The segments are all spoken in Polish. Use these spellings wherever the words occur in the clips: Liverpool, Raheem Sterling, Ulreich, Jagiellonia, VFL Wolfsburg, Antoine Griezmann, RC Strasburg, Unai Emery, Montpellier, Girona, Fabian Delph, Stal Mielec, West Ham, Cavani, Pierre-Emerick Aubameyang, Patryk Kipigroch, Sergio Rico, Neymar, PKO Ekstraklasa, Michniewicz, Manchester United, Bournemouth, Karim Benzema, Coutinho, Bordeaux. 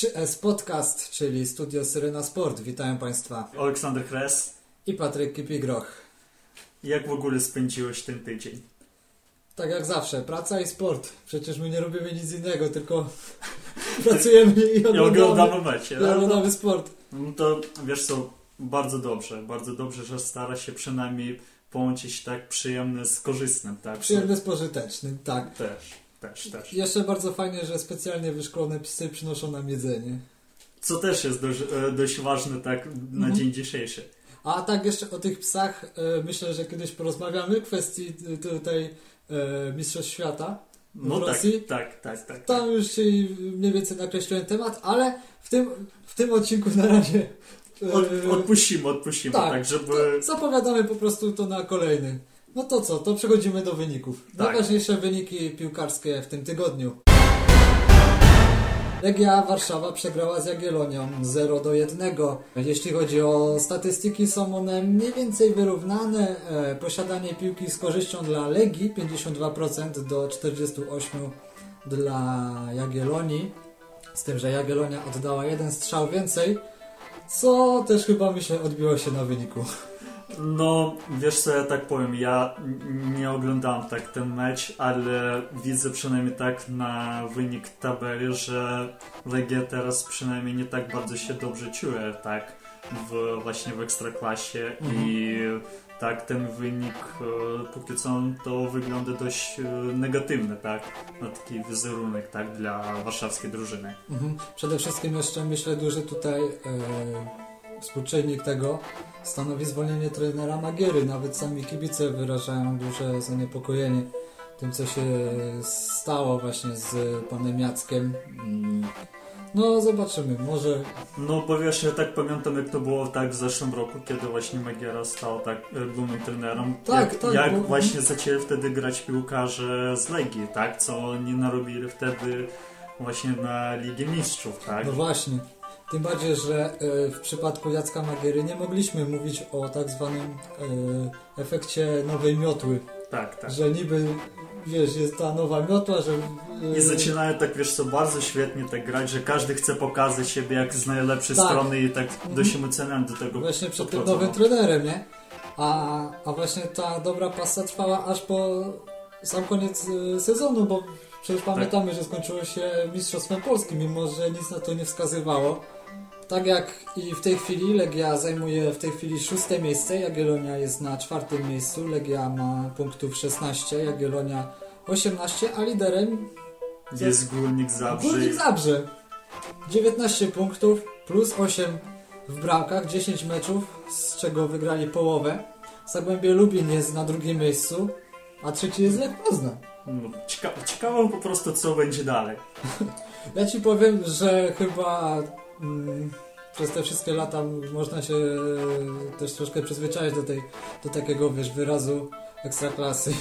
3S Podcast, czyli Studio Syrena Sport. Witam Państwa. Aleksander Kres. I Patryk Kipigroch. Jak w ogóle spędziłeś ten tydzień? Tak jak zawsze, praca i sport. Przecież my nie robimy nic innego, tylko pracujemy i oglądamy mecze. Oglądamy sport. No to wiesz co, bardzo dobrze, że stara się przynajmniej połączyć tak przyjemne z korzystnym. Tak? Przyjemne z pożytecznym, tak. Też. Jeszcze bardzo fajnie, że specjalnie wyszkolone psy przynoszą nam jedzenie. Co też jest dość ważne tak na dzień dzisiejszy. A tak jeszcze o tych psach myślę, że kiedyś porozmawiamy w kwestii tutaj Mistrzostw Świata w Rosji. Tak. Tam już się mniej więcej nakreśliłem temat, ale w tym odcinku na razie... Odpuścimy, tak żeby... Zapowiadamy po prostu to na kolejny. No to co, to przechodzimy do wyników. Tak. Najważniejsze wyniki piłkarskie w tym tygodniu. Legia Warszawa przegrała z Jagiellonią 0-1. Jeśli chodzi o statystyki, są one mniej więcej wyrównane. Posiadanie piłki z korzyścią dla Legii 52% do 48% dla Jagiellonii. Z tym, że Jagiellonia oddała jeden strzał więcej, co też chyba myślę odbiło się na wyniku. No, wiesz co, ja tak powiem, ja nie oglądałem tak ten mecz, ale widzę przynajmniej tak na wynik tabeli, że Legia teraz przynajmniej nie tak bardzo się dobrze czuje, tak, właśnie w Ekstraklasie i tak ten wynik, póki co to wygląda dość negatywny, tak, na taki wizerunek, tak, dla warszawskiej drużyny. Przede wszystkim jeszcze myślę, że tutaj... Współczynnik tego stanowi zwolnienie trenera Magiery. Nawet sami kibice wyrażają duże zaniepokojenie tym, co się stało właśnie z panem Jackiem. No zobaczymy, może... No bo wiesz, ja tak pamiętam, jak to było tak w zeszłym roku, kiedy właśnie Magiera stał tak głównym trenerem. Jak właśnie zaczęli wtedy grać piłkarze z Legii, tak? Co oni narobili wtedy właśnie na Ligi Mistrzów, tak? No właśnie. Tym bardziej, że w przypadku Jacka Magiery nie mogliśmy mówić o tak zwanym efekcie nowej miotły. Tak. Że niby, wiesz, jest ta nowa miotła, że... I zaczynają tak, wiesz co, bardzo świetnie tak grać, że każdy chce pokazać siebie jak z najlepszej strony i tak dość emocjonalnie do tego właśnie przed tym nowym trenerem, nie? A właśnie ta dobra pasa trwała aż po sam koniec sezonu, bo przecież pamiętamy, że skończyło się Mistrzostwem Polskim, mimo że nic na to nie wskazywało. Tak jak i w tej chwili Legia zajmuje 6. miejsce, Jagiellonia jest na 4. miejscu, Legia ma punktów 16, Jagiellonia 18, a liderem jest Górnik Zabrze. 19 punktów plus 8 w bramkach, 10 meczów, z czego wygrali połowę. Zagłębie Lubin jest na 2. miejscu, a 3. jest Lech Poznań. No, ciekawą po prostu, co będzie dalej. Ja ci powiem, że chyba przez te wszystkie lata można się też troszkę przyzwyczaić do takiego, wiesz, wyrazu ekstraklasy,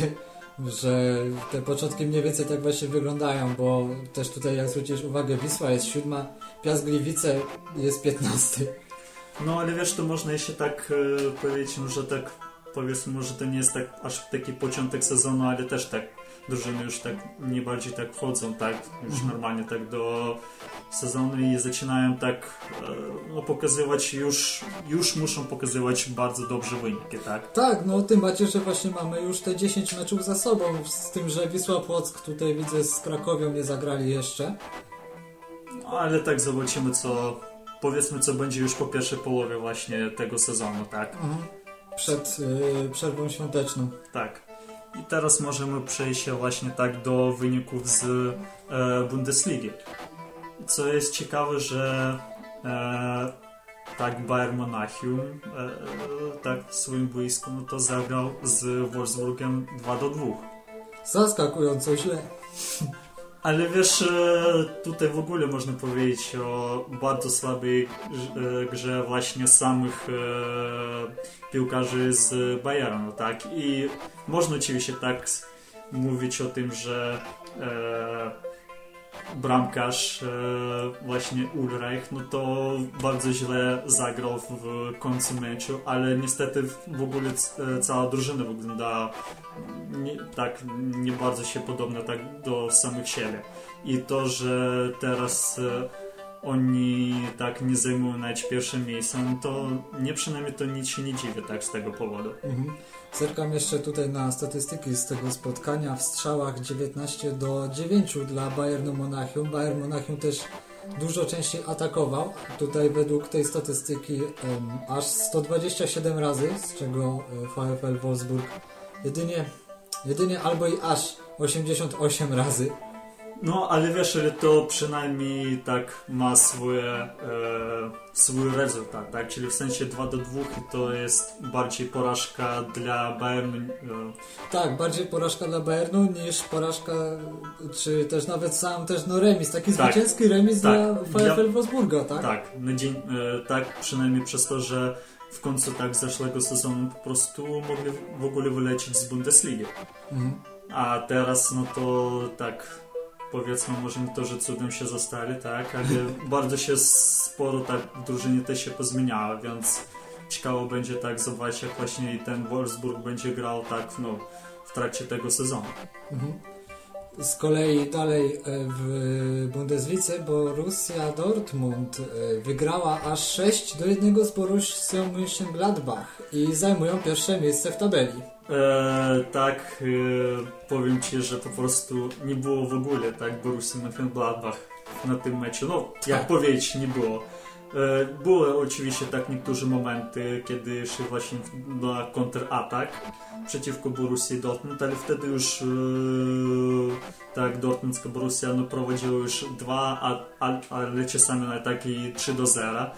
że te początki mniej więcej tak właśnie wyglądają, bo też tutaj, jak zwrócisz uwagę, Wisła jest 7, Piast Gliwice jest 15. No ale wiesz, to można jeszcze tak powiedzieć, że tak powiedzmy, że to nie jest tak aż taki początek sezonu, ale też tak drużyny już tak nie bardziej tak wchodzą tak już normalnie tak do sezonu i zaczynają tak pokazywać, już muszą pokazywać bardzo dobrze wyniki, tak? Tak, no tym bardziej, że właśnie mamy już te 10 meczów za sobą, z tym, że Wisła Płock tutaj widzę z Krakowią nie zagrali jeszcze. No, ale tak zobaczymy, co powiedzmy, co będzie już po pierwszej połowie właśnie tego sezonu, tak? Przed przerwą świąteczną. Tak. I teraz możemy przejść właśnie tak do wyników z Bundesligi. Co jest ciekawe, że tak Bayern Monachium tak w swoim boisku no to zagrał z Wolfsburgiem 2-2. Zaskakująco źle. Ale wiesz, tutaj w ogóle można powiedzieć o bardzo słabej grze właśnie samych piłkarzy z Bayernu, tak? I można oczywiście tak mówić o tym, że bramkarz właśnie Ulreich, no to bardzo źle zagrał w końcu meczu, ale niestety w ogóle cała drużyna wygląda nie bardzo się podobna tak do samych siebie. I to, że teraz oni tak nie zajmują nawet pierwsze miejsca, no to nie, przynajmniej to nic się nie dziwię tak z tego powodu. Mhm. Zerkam jeszcze tutaj na statystyki z tego spotkania. W strzałach 19-9 dla Bayernu Monachium. Bayern Monachium też dużo częściej atakował. Tutaj według tej statystyki aż 127 razy, z czego VFL Wolfsburg jedynie albo i aż 88 razy. No, ale wiesz, to przynajmniej tak ma swój rezultat, tak? Czyli w sensie 2-2 to jest bardziej porażka dla Bayernu. Tak, bardziej porażka dla Bayernu niż porażka, czy też nawet sam też no remis, taki tak, zwycięski remis tak, dla VfL Wolfsburga, tak? Tak, tak, przynajmniej przez to, że w końcu tak zeszłego sezonu po prostu mogli w ogóle wylecieć z Bundesligi. Mhm. A teraz no to tak... Powiedzmy, może to, że cudem się zostali, tak, ale bardzo się sporo tak w drużynie też się pozmieniało, więc ciekawo będzie tak zobaczyć, jak właśnie ten Wolfsburg będzie grał tak no, w trakcie tego sezonu. Mhm. Z kolei dalej w Bundeslidze Borussia Dortmund wygrała aż 6-1 z Borussią Mönchengladbach i zajmują pierwsze miejsce w tabeli. Tak, powiem Ci, że po prostu nie było w ogóle tak Borussii Mönchengladbach na tym meczu. No, jak powiedzieć, nie było. Były oczywiście tak niektóre momenty, kiedy szli właśnie na kontratak przeciwko Borussii Dortmund, ale wtedy już tak dortmundska Borussia no, prowadziła już 2, ale czasami na taki 3-0.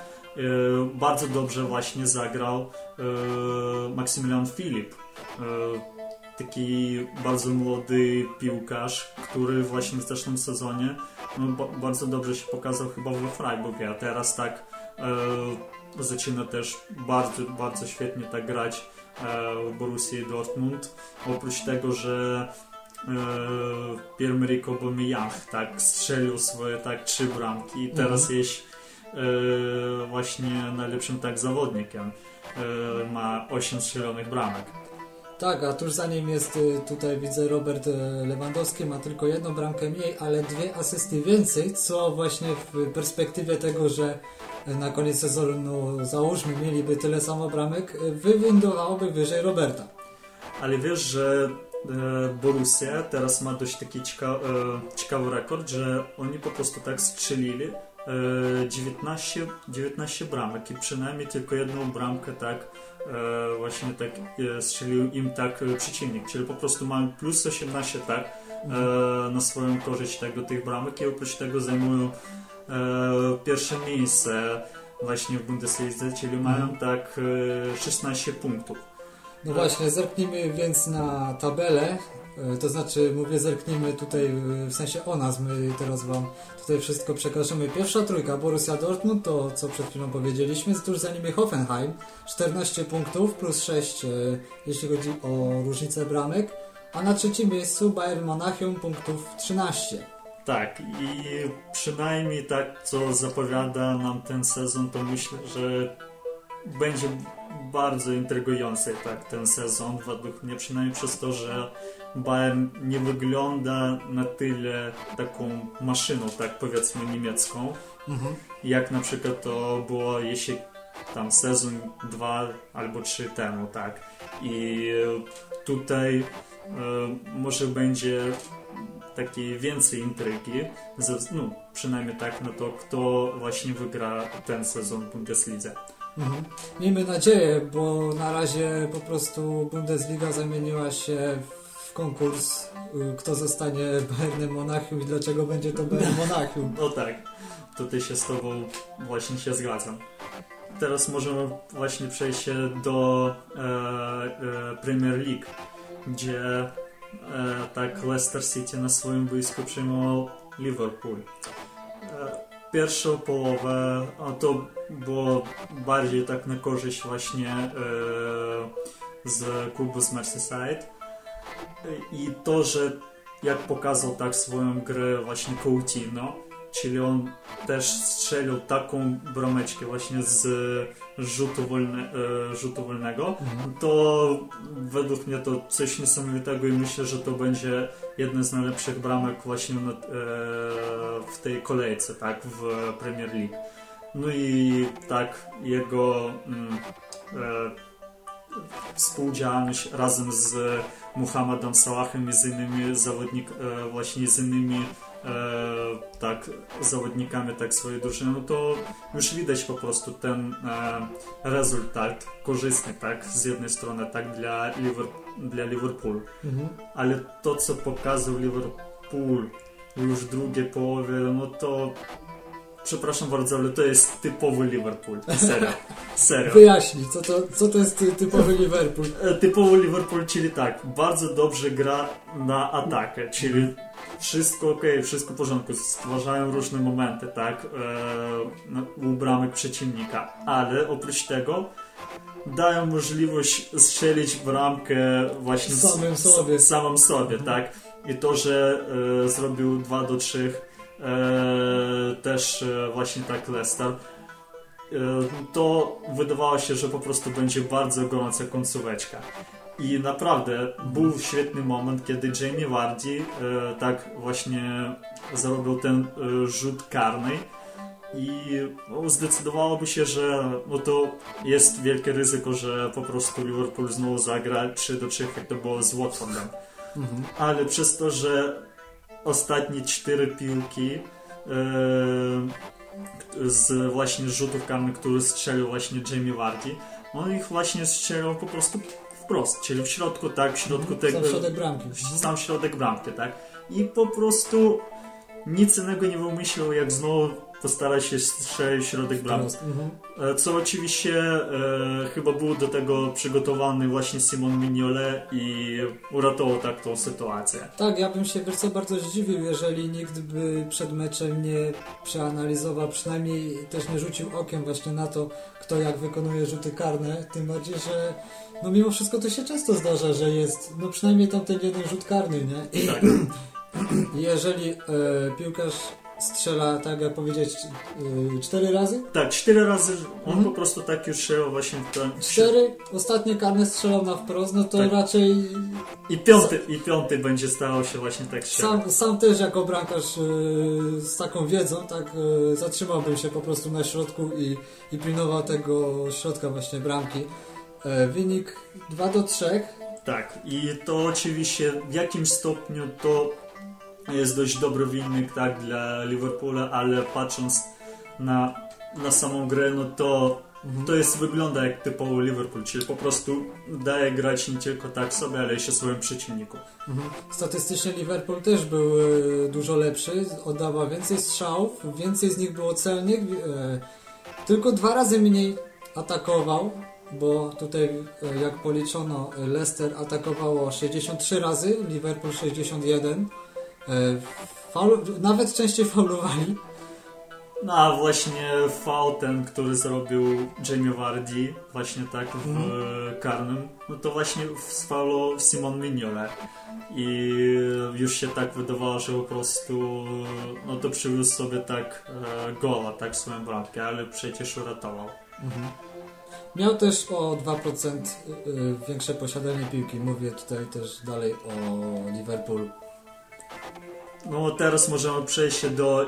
Bardzo dobrze właśnie zagrał Maksymilian Filip, taki bardzo młody piłkarz, który właśnie w zeszłym sezonie no, bardzo dobrze się pokazał chyba we Freiburgu, a teraz tak zaczyna też bardzo, bardzo świetnie tak grać w Borussii Dortmund. Oprócz tego, że Pierre-Emerick Aubameyang tak strzelił swoje tak 3 bramki i teraz jest właśnie najlepszym tak zawodnikiem, ma 8 strzelonych bramek. Tak, a tuż za nim jest, tutaj widzę, Robert Lewandowski, ma tylko 1 bramkę mniej, ale 2 asysty więcej, co właśnie w perspektywie tego, że na koniec sezonu, no, załóżmy, mieliby tyle samo bramek, wywindowałoby wyżej Roberta. Ale wiesz, że Borussia teraz ma dość taki ciekawy rekord, że oni po prostu tak strzelili 19 bramek i przynajmniej tylko 1 bramkę tak właśnie tak strzelił im tak przeciwnik, czyli po prostu mamy plus 18 tak na swoją korzyść tego tych bramek i oprócz tego zajmują pierwsze miejsce właśnie w Bundeslidze, czyli mają tak 16 punktów. No właśnie, zerknijmy więc na tabelę. To znaczy, mówię, zerknijmy tutaj, w sensie o nas, my teraz Wam tutaj wszystko przekażemy. Pierwsza trójka, Borussia Dortmund, to co przed chwilą powiedzieliśmy, tuż za nimi Hoffenheim, 14 punktów plus 6, jeśli chodzi o różnicę bramek, a na trzecim miejscu Bayern Monachium, punktów 13. Tak, i przynajmniej tak, co zapowiada nam ten sezon, to myślę, że będzie bardzo intrygujący tak, ten sezon, według mnie, przynajmniej przez to, że Bayern nie wygląda na tyle taką maszyną, tak powiedzmy niemiecką, jak na przykład to było jeśli tam sezon 2 albo 3 temu, tak. I tutaj może będzie takiej więcej intrygi, no, przynajmniej tak na to, kto właśnie wygra ten sezon w Bundeslidze. Mhm. Miejmy nadzieję, bo na razie po prostu Bundesliga zamieniła się w konkurs, kto zostanie Bayernem Monachium i dlaczego będzie to Bayern Monachium. No tak, tutaj się z Tobą właśnie się zgadzam. Teraz możemy właśnie przejść do Premier League, gdzie tak Leicester City na swoim boisku przyjmował Liverpool. Pierwszą połowę, a to było bardziej tak na korzyść właśnie z klubu z Merseyside i to, że jak pokazał tak swoją grę właśnie Coutinho czyli on też strzelił taką brameczkę właśnie z rzutu wolnego, to według mnie to coś niesamowitego i myślę, że to będzie jeden z najlepszych bramek właśnie w tej kolejce, tak, w Premier League. No i tak, jego współdziałalność razem z Muhammadem Salahem i z innymi zawodnikami tak swojej drużyny, no to już widać po prostu ten rezultat korzystny, tak, z jednej strony, tak, dla Liverpoolu, ale to, co pokazał Liverpool już w drugiej połowie, no to przepraszam bardzo, ale to jest typowy Liverpool. Serio. Wyjaśnij, co to jest typowy Liverpool? Typowy Liverpool, czyli tak, bardzo dobrze gra na atakę, czyli wszystko okej, wszystko w porządku, stwarzają różne momenty, tak, u bramek przeciwnika, ale oprócz tego dają możliwość strzelić bramkę właśnie samym sobie, tak, i to, że zrobił 2-3 też właśnie tak Leicester, to wydawało się, że po prostu będzie bardzo gorąca końcóweczka i naprawdę był świetny moment, kiedy Jamie Vardy tak właśnie zarobił ten rzut karny i zdecydowałoby się, że no to jest wielkie ryzyko, że po prostu Liverpool znowu zagra 3-3, jak to było z Watfordem, ale przez to, że ostatnie 4 piłki z właśnie rzutów karnych, które strzelił właśnie Jamie Vardy, on ich właśnie strzelił po prostu wprost, czyli w środku, tak, w środku tego... Sam środek bramki, tak. I po prostu nic innego nie wymyślił, jak znowu postara się strzelić w środek bramki. Co oczywiście chyba był do tego przygotowany właśnie Simon Mignolet i uratował tak tą sytuację. Tak, ja bym się bardzo zdziwił, jeżeli nikt by przed meczem nie przeanalizował, przynajmniej też nie rzucił okiem właśnie na to, kto jak wykonuje rzuty karne, tym bardziej, że no mimo wszystko to się często zdarza, że jest no przynajmniej tam ten jeden rzut karny, nie? Tak. Jeżeli piłkarz strzela, tak jak powiedzieć, 4 razy? Tak, 4 razy. On po prostu tak już strzelał właśnie w ten... 4, ostatnie karne strzelał na wprost, no to tak. Raczej... I piąty będzie starał się właśnie tak strzelać. Sam też jako bramkarz z taką wiedzą, tak, zatrzymałbym się po prostu na środku i pilnował tego środka właśnie bramki. Wynik 2-3. Tak, i to oczywiście w jakimś stopniu to jest dość dobry winnik, tak, dla Liverpoola, ale patrząc na samą grę, no to to wygląda jak typowy Liverpool, czyli po prostu daje grać nie tylko tak sobie, ale jeszcze swoim przeciwnikom. Statystycznie Liverpool też był dużo lepszy, oddała więcej strzałów, więcej z nich było celnych, tylko 2 razy mniej atakował, bo tutaj jak policzono, Leicester atakowało 63 razy, Liverpool 61. Nawet częściej faulowali. No a właśnie faul ten, który zrobił Jamie Vardy właśnie tak w karnym, no to właśnie sfaulował Simon Mignolet i już się tak wydawało, że po prostu no to przywiózł sobie tak gola, tak, swoją bramkę, ale przecież uratował. Miał też o 2% większe posiadanie piłki. Mówię tutaj też dalej o Liverpoolu. No teraz możemy przejść do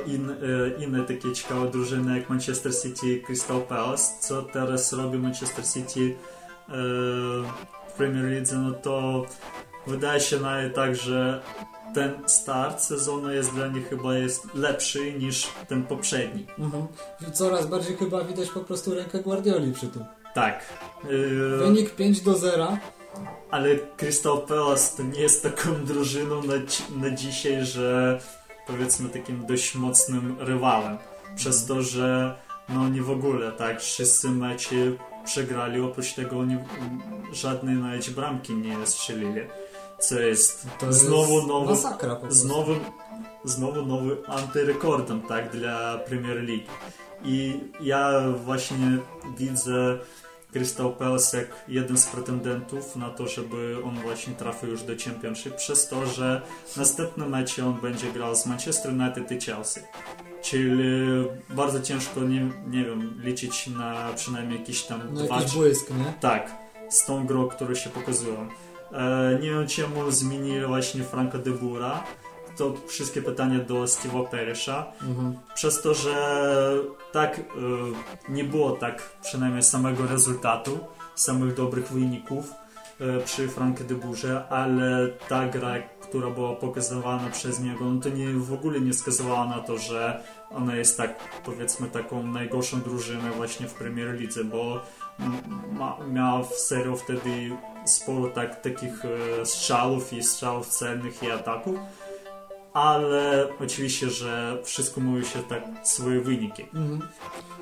innej takiej ciekawej drużyny jak Manchester City i Crystal Palace. Co teraz robi Manchester City w Premier League, no to wydaje się tak, że ten start sezonu jest dla nich chyba jest lepszy niż ten poprzedni. Coraz bardziej chyba widać po prostu rękę Guardioli przy tym. Tak. Wynik 5-0. Ale Crystal Palace to nie jest taką drużyną na dzisiaj, że powiedzmy takim dość mocnym rywalem. Przez to, że no nie w ogóle, tak, wszyscy mecze przegrali, oprócz tego oni żadnej nawet bramki nie strzelili. Co jest znowu nowy antyrekordem, tak, dla Premier League. I ja właśnie widzę Crystal Palace jak jeden z pretendentów na to, żeby on właśnie trafił już do Championship, przez to, że w następnym meczu on będzie grał z Manchester United i Chelsea. Czyli bardzo ciężko, nie wiem, liczyć na przynajmniej jakieś tam jakiś błysk, nie? Tak, z tą grą, którą się pokazują. Nie wiem, czemu zmienili właśnie Franka de Boera. To wszystkie pytania do Steve'a Parrisha. Przez to, że tak nie było tak przynajmniej samego rezultatu, samych dobrych wyników przy Franku de Boerze, ale ta gra, która była pokazywana przez niego, no to w ogóle nie wskazywała na to, że ona jest tak, powiedzmy, taką najgorszą drużyną właśnie w Premier Lidze, bo miała w serio wtedy sporo takich strzałów celnych i ataków, ale oczywiście, że wszystko mówi się tak swoje wyniki.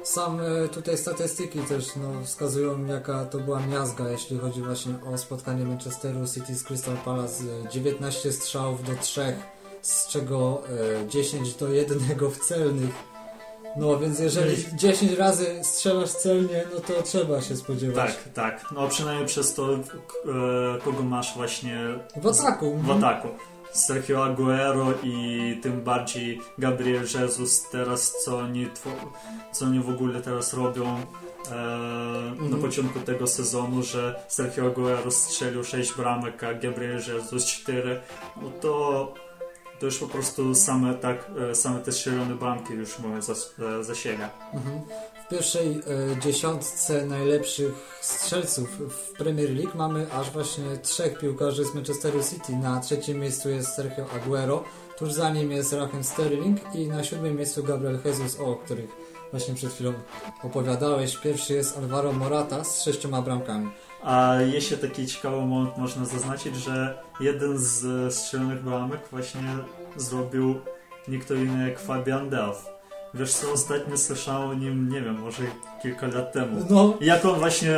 Sam tutaj statystyki też wskazują, jaka to była miazga, jeśli chodzi właśnie o spotkanie Manchesteru City z Crystal Palace. 19 strzałów do 3, z czego 10 do 1 w celnych. No więc jeżeli 10 razy strzelasz celnie, no to trzeba się spodziewać. Tak, tak. No przynajmniej przez to, kogo masz właśnie w ataku. Sergio Aguero i tym bardziej Gabriel Jesus teraz, co oni w ogóle teraz robią na początku tego sezonu, że Sergio Aguero strzelił 6 bramek, a Gabriel Jesus 4, no to już po prostu same te strzelone bramki już mają zasięga. W pierwszej dziesiątce najlepszych strzelców w Premier League mamy aż właśnie 3 piłkarzy z Manchesteru City. Na 3. miejscu jest Sergio Aguero, tuż za nim jest Raheem Sterling i na 7. miejscu Gabriel Jesus, o których właśnie przed chwilą opowiadałeś. Pierwszy jest Alvaro Morata z 6 bramkami. A jeszcze taki ciekawy moment można zaznaczyć, że jeden z strzelonych bramek właśnie zrobił nie kto inny jak Fabian Delph. Wiesz co, ostatnio słyszałem o nim, nie wiem, może kilka lat temu. No. Jak on właśnie,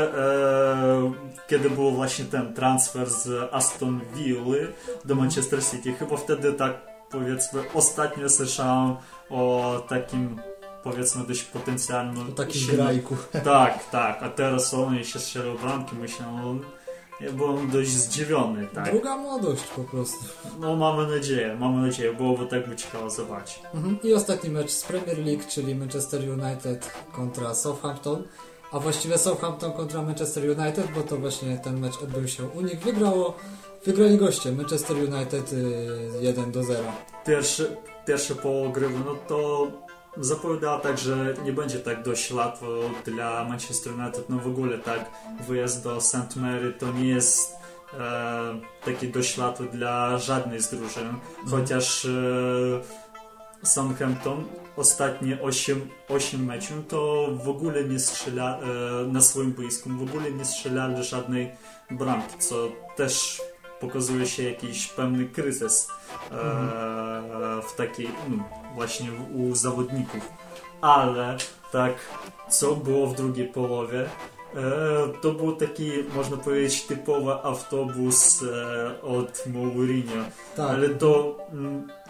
kiedy był właśnie ten transfer z Aston Villy do Manchester City, chyba wtedy tak powiedzmy ostatnio słyszałem o takim, powiedzmy, dość potencjalnym... O takim grajku. Tak, tak, a teraz on jeszcze strzelił bramki, myślałem, ja byłem dość zdziwiony. Tak. Druga młodość po prostu. No mamy nadzieję, byłoby tak by ciekawe zobaczyć. I ostatni mecz z Premier League, czyli Manchester United kontra Southampton, a właściwie Southampton kontra Manchester United, bo to właśnie ten mecz odbył się u nich. Wygrali goście Manchester United 1-0. Pierwsze połowa gry, no to zapowiadała tak, że nie będzie tak dość łatwo dla Manchester United, no w ogóle tak wyjazd do St. Mary to nie jest taki dość łatwy dla żadnej z drużyn, chociaż Southampton ostatnie 8 meczów to w ogóle nie strzela na swoim boisku, w ogóle nie strzelali żadnej bramki, co też pokazuje się jakiś pewny kryzys w takiej właśnie u zawodników, ale tak co było w drugiej połowie, to był taki, można powiedzieć, typowy autobus od Mourinho, tak. Ale to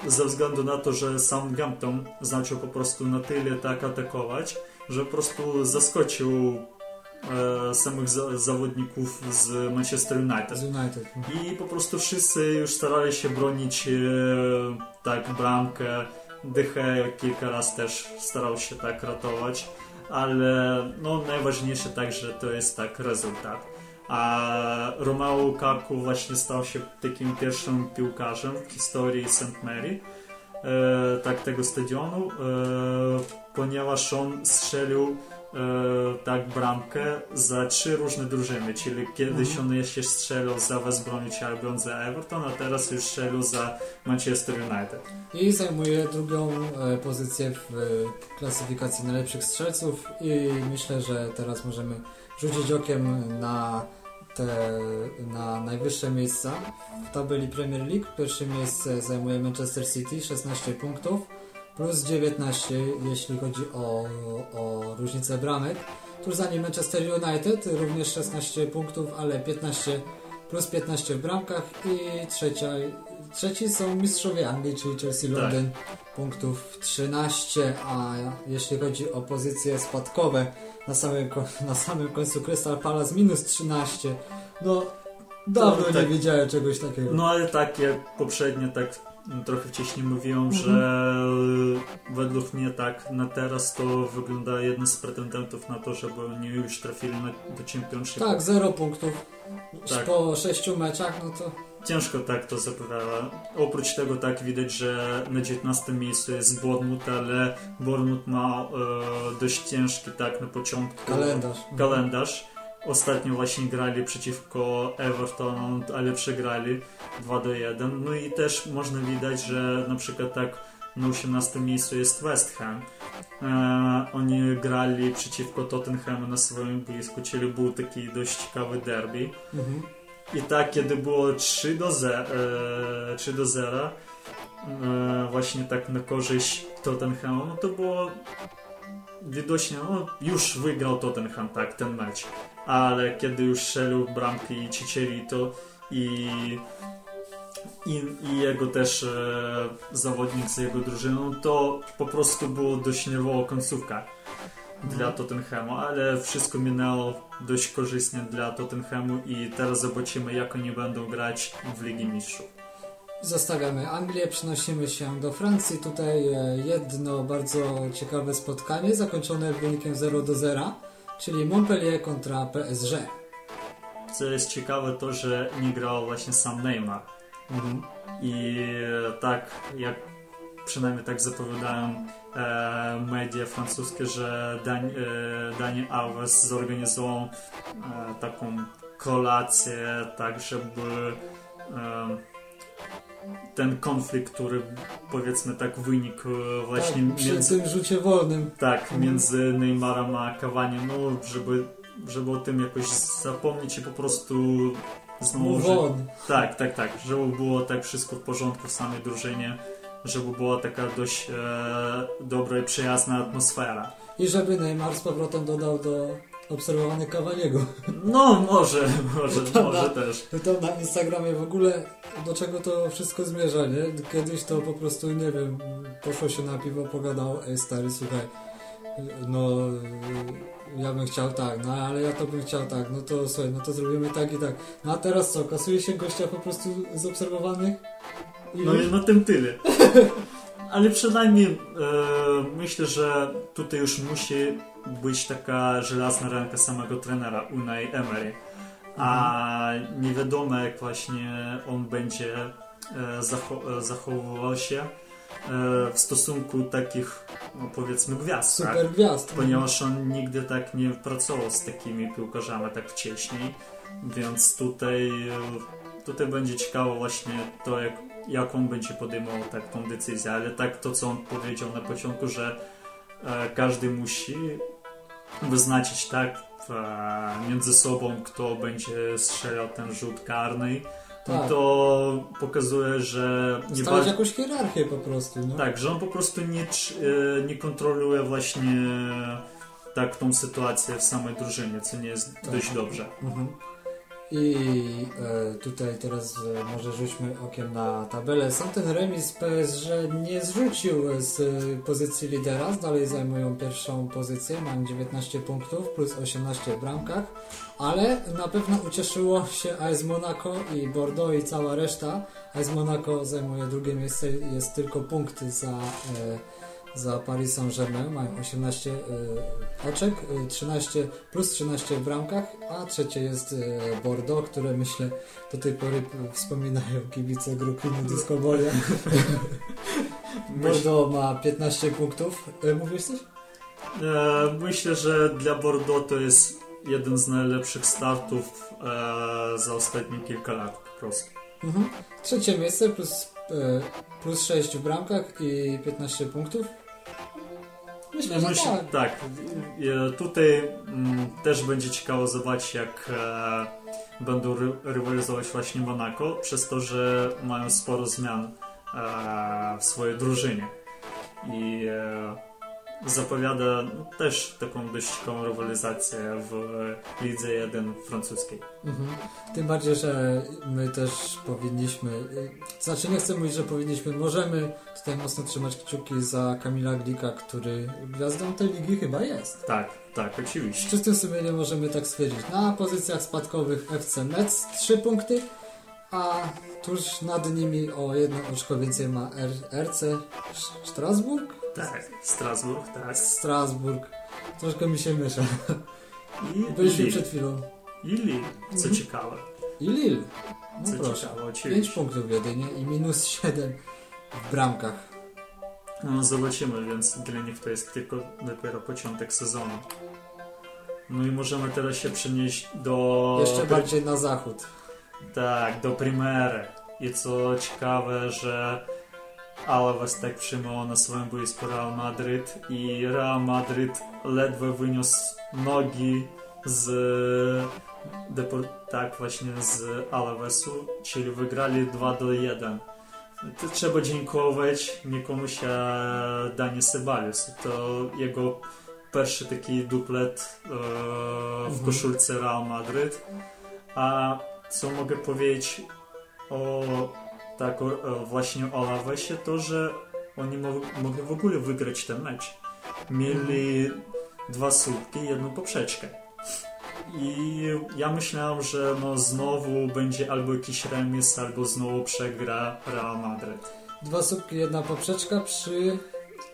ze względu na to, że Southampton zaczął po prostu na tyle tak atakować, że po prostu zaskoczył samych zawodników z Manchester United. I po prostu wszyscy już starali się bronić tak bramkę. De Gea kilka razy też starał się tak ratować, ale no najważniejsze także to jest tak rezultat. A Romelu Lukaku właśnie stał się takim pierwszym piłkarzem w historii St. Mary, tak tego stadionu, ponieważ on strzelił tak bramkę za 3 różne drużyny, czyli kiedyś on jeszcze strzelał za West Bromwich Albion, za Everton, a teraz już strzelił za Manchester United. I zajmuje drugą pozycję w klasyfikacji najlepszych strzelców i myślę, że teraz możemy rzucić okiem na najwyższe miejsca w tabeli Premier League. Pierwsze miejsce zajmuje Manchester City, 16 punktów. Plus 19, jeśli chodzi o różnicę bramek. Tuż za nim Manchester United, również 16 punktów, ale 15 plus 15 w bramkach. I trzeci są mistrzowie Anglii, czyli Chelsea Londyn, punktów 13. A jeśli chodzi o pozycje spadkowe, na samym końcu Crystal Palace minus 13. No, dawno nie widziałem czegoś takiego. No ale tak jak poprzednio, tak trochę wcześniej mówiłem, że według mnie tak na teraz to wygląda jeden z pretendentów na to, żeby oni już trafili do Championship. Tak, 0 punktów tak. Po 6 meczach, no to... Ciężko tak to zapowiada. Oprócz tego tak widać, że na 19 miejscu jest Bournemouth, ale Bournemouth ma dość ciężki tak na początku kalendarz. Ostatnio właśnie grali przeciwko Everton, ale przegrali 2-1. No i też można widać, że na przykład tak na 18 miejscu jest West Ham. Oni grali przeciwko Tottenhamu na swoim boisku, czyli był taki dość ciekawy derby. Mhm. I tak, kiedy było 3-0, właśnie tak na korzyść Tottenhamu, no to było widocznie, no już wygrał Tottenham tak ten mecz, ale kiedy już strzelił bramkę i Chicharito i jego też zawodnik z jego drużyną, to po prostu było dość nerwowa końcówka dla Tottenhamu, ale wszystko minęło dość korzystnie dla Tottenhamu i teraz zobaczymy, jak oni będą grać w Ligi Mistrzów. Zostawiamy Anglię, przenosimy się do Francji. Tutaj jedno bardzo ciekawe spotkanie zakończone wynikiem 0-0, czyli Montpellier kontra PSG. Co jest ciekawe, to że nie grał właśnie sam Neymar. I tak jak przynajmniej tak zapowiadają media francuskie, że Dani Alves zorganizował taką kolację, tak żeby ten konflikt, który powiedzmy tak wynikł właśnie tak, przy tym rzucie wolnym. Tak, między Neymarem a Cavaniem, no żeby o tym jakoś zapomnieć i po prostu znowu, tak, żeby było tak wszystko w porządku w samej drużynie, żeby była taka dość dobra i przyjazna atmosfera. I żeby Neymar z powrotem dodał do obserwowanych Cavaniego. No może też. To na Instagramie w ogóle do czego to wszystko zmierza, nie? Kiedyś to po prostu, nie wiem, poszło się na piwo, pogadał, stary, słuchaj, no ja bym chciał tak, no ale ja to bym chciał tak, no to słuchaj, no to zrobimy tak i tak. No a teraz co, kasuje się gościa po prostu z obserwowanych? No i na tym tyle. Ale przynajmniej myślę, że tutaj już musi być taka żelazna ręka samego trenera Unai Emery. A nie wiadomo, jak właśnie on będzie zachowywał się w stosunku takich, no powiedzmy, gwiazd. Super gwiazd. Ponieważ on nigdy tak nie pracował z takimi piłkarzami tak wcześniej. Więc tutaj będzie ciekawe właśnie to, jak on będzie podejmował tak tą decyzję, ale tak to, co on powiedział na początku, że każdy musi wyznaczyć tak między sobą, kto będzie strzelał ten rzut karny, tak. To pokazuje, że nie stawiać jakąś hierarchię po prostu, no? Tak, że on po prostu nie kontroluje właśnie tak tą sytuację w samej drużynie, co nie jest tak. Dość dobrze. Mhm. I tutaj teraz może rzućmy okiem na tabelę. Sam ten remis PSG nie zrzucił z pozycji lidera. Dalej zajmują pierwszą pozycję. Mają 19 punktów plus 18 w bramkach. Ale na pewno ucieszyło się AS Monaco i Bordeaux i cała reszta. AS Monaco zajmuje drugie miejsce. Jest tylko punkty za Paris Saint-Germain, mają 18 oczek, 13 plus 13 w bramkach, a trzecie jest Bordeaux, które myślę do tej pory wspominają kibice Grukinu Disco Bolia. Bordeaux ma 15 punktów. Mówisz coś? Myślę, że dla Bordeaux to jest jeden z najlepszych startów za ostatnie kilka lat po prostu. Mhm. Trzecie miejsce plus 6 w bramkach i 15 punktów. Myślę, że tak. Tutaj też będzie ciekawe zobaczyć, jak będą rywalizować właśnie Monaco, przez to, że mają sporo zmian w swojej drużynie. I zapowiada też taką dość ciekawą rywalizację w Lidze 1 francuskiej. Tym bardziej, że my też powinniśmy, znaczy nie chcę mówić, że powinniśmy, możemy tutaj mocno trzymać kciuki za Kamila Glika, który gwiazdą tej ligi chyba jest. Tak, oczywiście. Czystym sumieniem możemy tak stwierdzić. Na pozycjach spadkowych FC Metz 3 punkty, a tuż nad nimi o jedno oczko więcej ma RC Strasburg? Tak, Strasburg, tak. Strasburg. Troszkę mi się miesza. I byliśmy przed chwilą. I Lille, co ciekawe. I Lille. No co proszę, ciekawe, 5 punktów w Jedynie i minus 7 w bramkach. No zobaczymy, więc dla nich to jest tylko dopiero początek sezonu. No i możemy teraz się przenieść do... Jeszcze bardziej na zachód. Tak, do Primery. I co ciekawe, że Alaves tak przyjmował na swoim boisku Real Madryt i Real Madryt ledwo wyniósł nogi z Alavesu, czyli wygrali 2-1. To trzeba dziękować niekomuś, a Dani Ceballos. To jego pierwszy taki duplet w koszulce Real Madryt. A co mogę powiedzieć o Alavesie, to że oni mogli w ogóle wygrać ten mecz. Mieli dwa słupki, jedną poprzeczkę. I ja myślałem, że znowu będzie albo jakiś remis, albo znowu przegra Real Madryt. Dwa słupki, jedna poprzeczka przy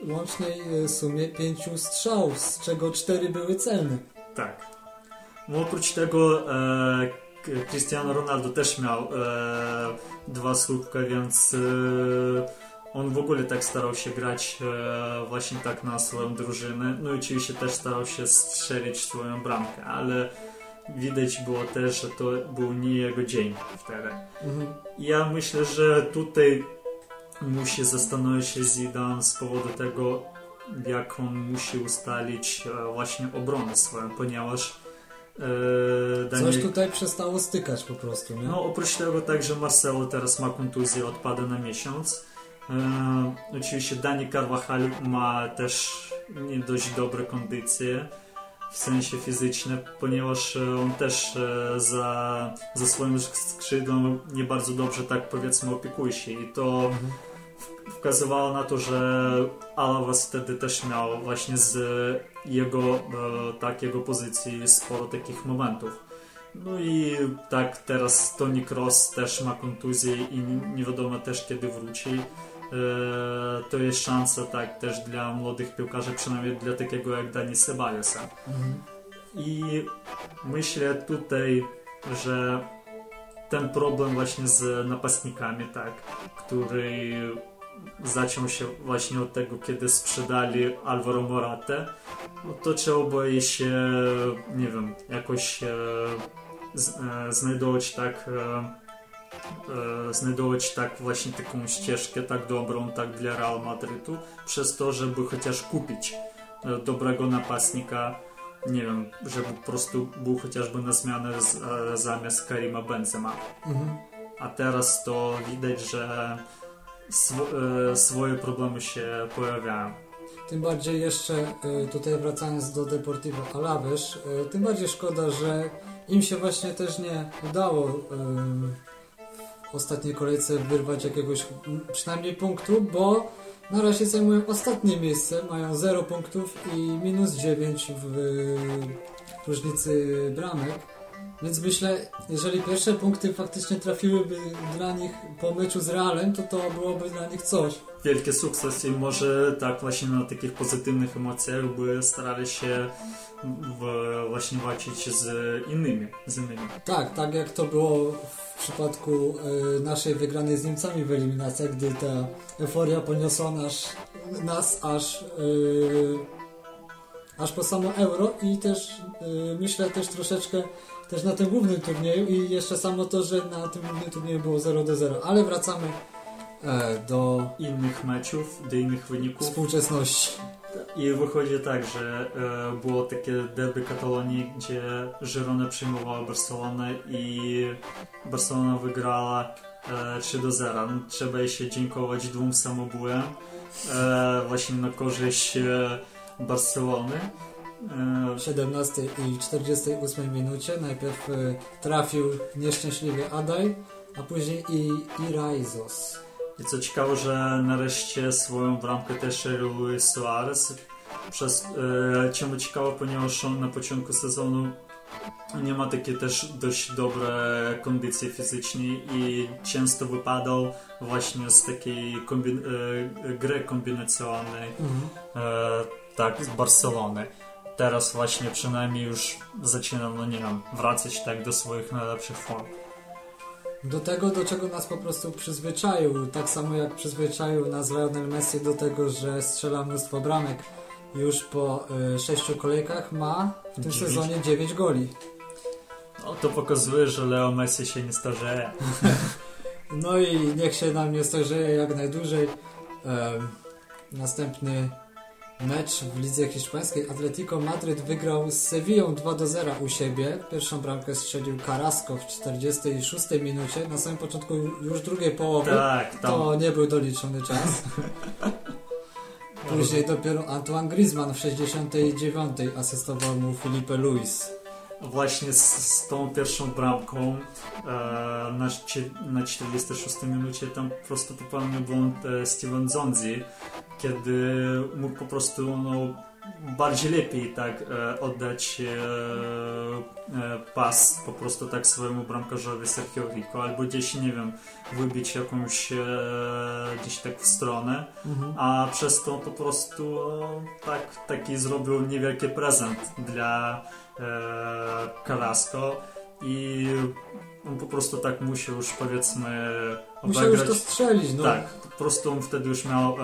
łącznej sumie 5 strzałów, z czego 4 były celne. Tak. No oprócz tego Cristiano Ronaldo też miał dwa słupka, więc on w ogóle tak starał się grać właśnie tak na swoją drużynę. No i oczywiście też starał się strzelić swoją bramkę, ale widać było też, że to był nie jego dzień wtedy. Mhm. Ja myślę, że tutaj musi zastanowić się Zidane z powodu tego, jak on musi ustalić właśnie obronę swoją, ponieważ coś tutaj przestało stykać po prostu, nie? No oprócz tego także Marcelo teraz ma kontuzję, odpada na miesiąc. Oczywiście Dani Carvajal ma też nie dość dobre kondycje w sensie fizyczne, ponieważ on też za swoim skrzydłem nie bardzo dobrze, tak powiedzmy, opiekuje się i to wskazywało na to, że Alaves wtedy też miał właśnie z jego pozycji sporo takich momentów. No i tak teraz Toni Kroos też ma kontuzję i nie wiadomo też kiedy wróci. To jest szansa tak też dla młodych piłkarzy, przynajmniej dla takiego jak Dani Ceballosa. I myślę tutaj, że ten problem właśnie z napastnikami, tak, który zaczął się właśnie od tego, kiedy sprzedali Alvaro Moratę, no to trzeba by się, nie wiem, jakoś znajdować tak właśnie taką ścieżkę tak dobrą, tak dla Real Madrytu, przez to, żeby chociaż kupić dobrego napastnika, nie wiem, żeby po prostu był chociażby na zmianę zamiast Karima Benzema. A teraz to widać, że swoje problemy się pojawiają. Tym bardziej jeszcze tutaj wracając do Deportivo Alaves, tym bardziej szkoda, że im się właśnie też nie udało w ostatniej kolejce wyrwać jakiegoś przynajmniej punktu, bo na razie zajmują ostatnie miejsce, mają 0 punktów i minus 9 w różnicy bramek. Więc myślę, jeżeli pierwsze punkty faktycznie trafiłyby dla nich po meczu z Realem, to byłoby dla nich coś. Wielki sukces i może tak właśnie na takich pozytywnych emocjach by starali się właśnie walczyć z innymi. Tak jak to było w przypadku naszej wygranej z Niemcami w eliminacjach, gdy ta euforia poniosła nas aż po samo Euro i też myślę też troszeczkę też na tym głównym turnieju i jeszcze samo to, że na tym głównym turnieju było 0-0, ale wracamy do innych meczów, do innych wyników współczesności. I wychodzi tak, że było takie derby Katalonii, gdzie Girona przyjmowała Barcelonę i Barcelona wygrała 3-0. Trzeba jej się dziękować dwóm samobójem właśnie na korzyść Barcelony. W 17 i 48 minucie najpierw trafił nieszczęśliwie Adai, a później i Iraizos. I co ciekawe, że nareszcie swoją bramkę też Luis Suarez przez ciągle ciekawa, ponieważ on na początku sezonu nie ma takie też dość dobre kondycje fizyczne i często wypadał właśnie z takiej gry kombinacyjnej tak, z Barcelony. Teraz właśnie przynajmniej już zaczynam, no nie wiem, wracać tak do swoich najlepszych form. Do tego, do czego nas po prostu przyzwyczaił. Tak samo jak przyzwyczaił nas Lionel Messi do tego, że strzela mnóstwo bramek. Już po 6 kolejkach ma w tym sezonie 9 goli. No to pokazuje, że Leo Messi się nie starzeje. No i niech się nam nie starzeje jak najdłużej. Następny mecz w lidze hiszpańskiej. Atletico Madryt wygrał z Sevillą 2-0 u siebie. Pierwszą bramkę strzelił Carrasco w 46 minucie. Na samym początku już drugiej połowy tak, to nie był doliczony czas. Później dopiero Antoine Griezmann w 69 asystował mu Felipe Luis. Właśnie z tą pierwszą bramką na 46 minucie tam po prostu popełnił błąd Steven Zonzi, kiedy mógł po prostu bardziej lepiej tak oddać pas po prostu tak swojemu bramkarzowi Sergio Rico, albo gdzieś, nie wiem, wybić jakąś gdzieś tak w stronę, a przez to po prostu tak, taki zrobił niewielki prezent dla Carrasco i on po prostu tak musiał już, powiedzmy, musiał obegrać. Musiał już to strzelić, no. Tak, po prostu on wtedy już miał,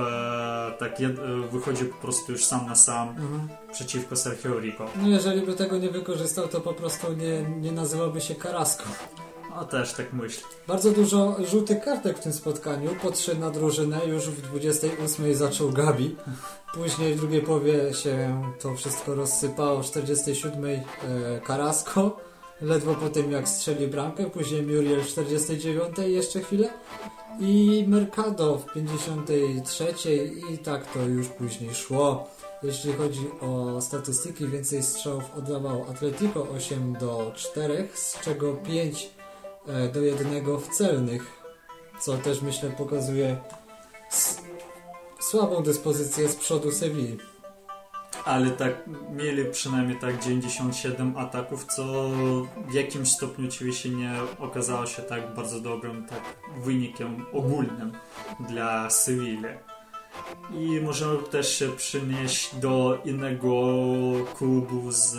wychodził po prostu już sam na sam przeciwko Sergio Rico. No jeżeli by tego nie wykorzystał, to po prostu nie nazywałby się Carrasco. No też tak myślę. Bardzo dużo żółtych kartek w tym spotkaniu. Po 3 na drużynę, już w 28 zaczął Gabi. Później w drugiej połowie się to wszystko rozsypało. W 47 Carrasco. Ledwo po tym jak strzeli bramkę, później Muriel w 49 jeszcze chwilę i Mercado w 53 i tak to już później szło. Jeśli chodzi o statystyki, więcej strzałów oddawało Atletico 8-4, z czego 5-1 w celnych, co też myślę pokazuje słabą dyspozycję z przodu Sewilli. Ale tak mieli przynajmniej tak 97 ataków, co w jakimś stopniu oczywiście nie okazało się tak bardzo dobrym tak wynikiem ogólnym dla Sewilli. I możemy też się przynieść do innego klubu z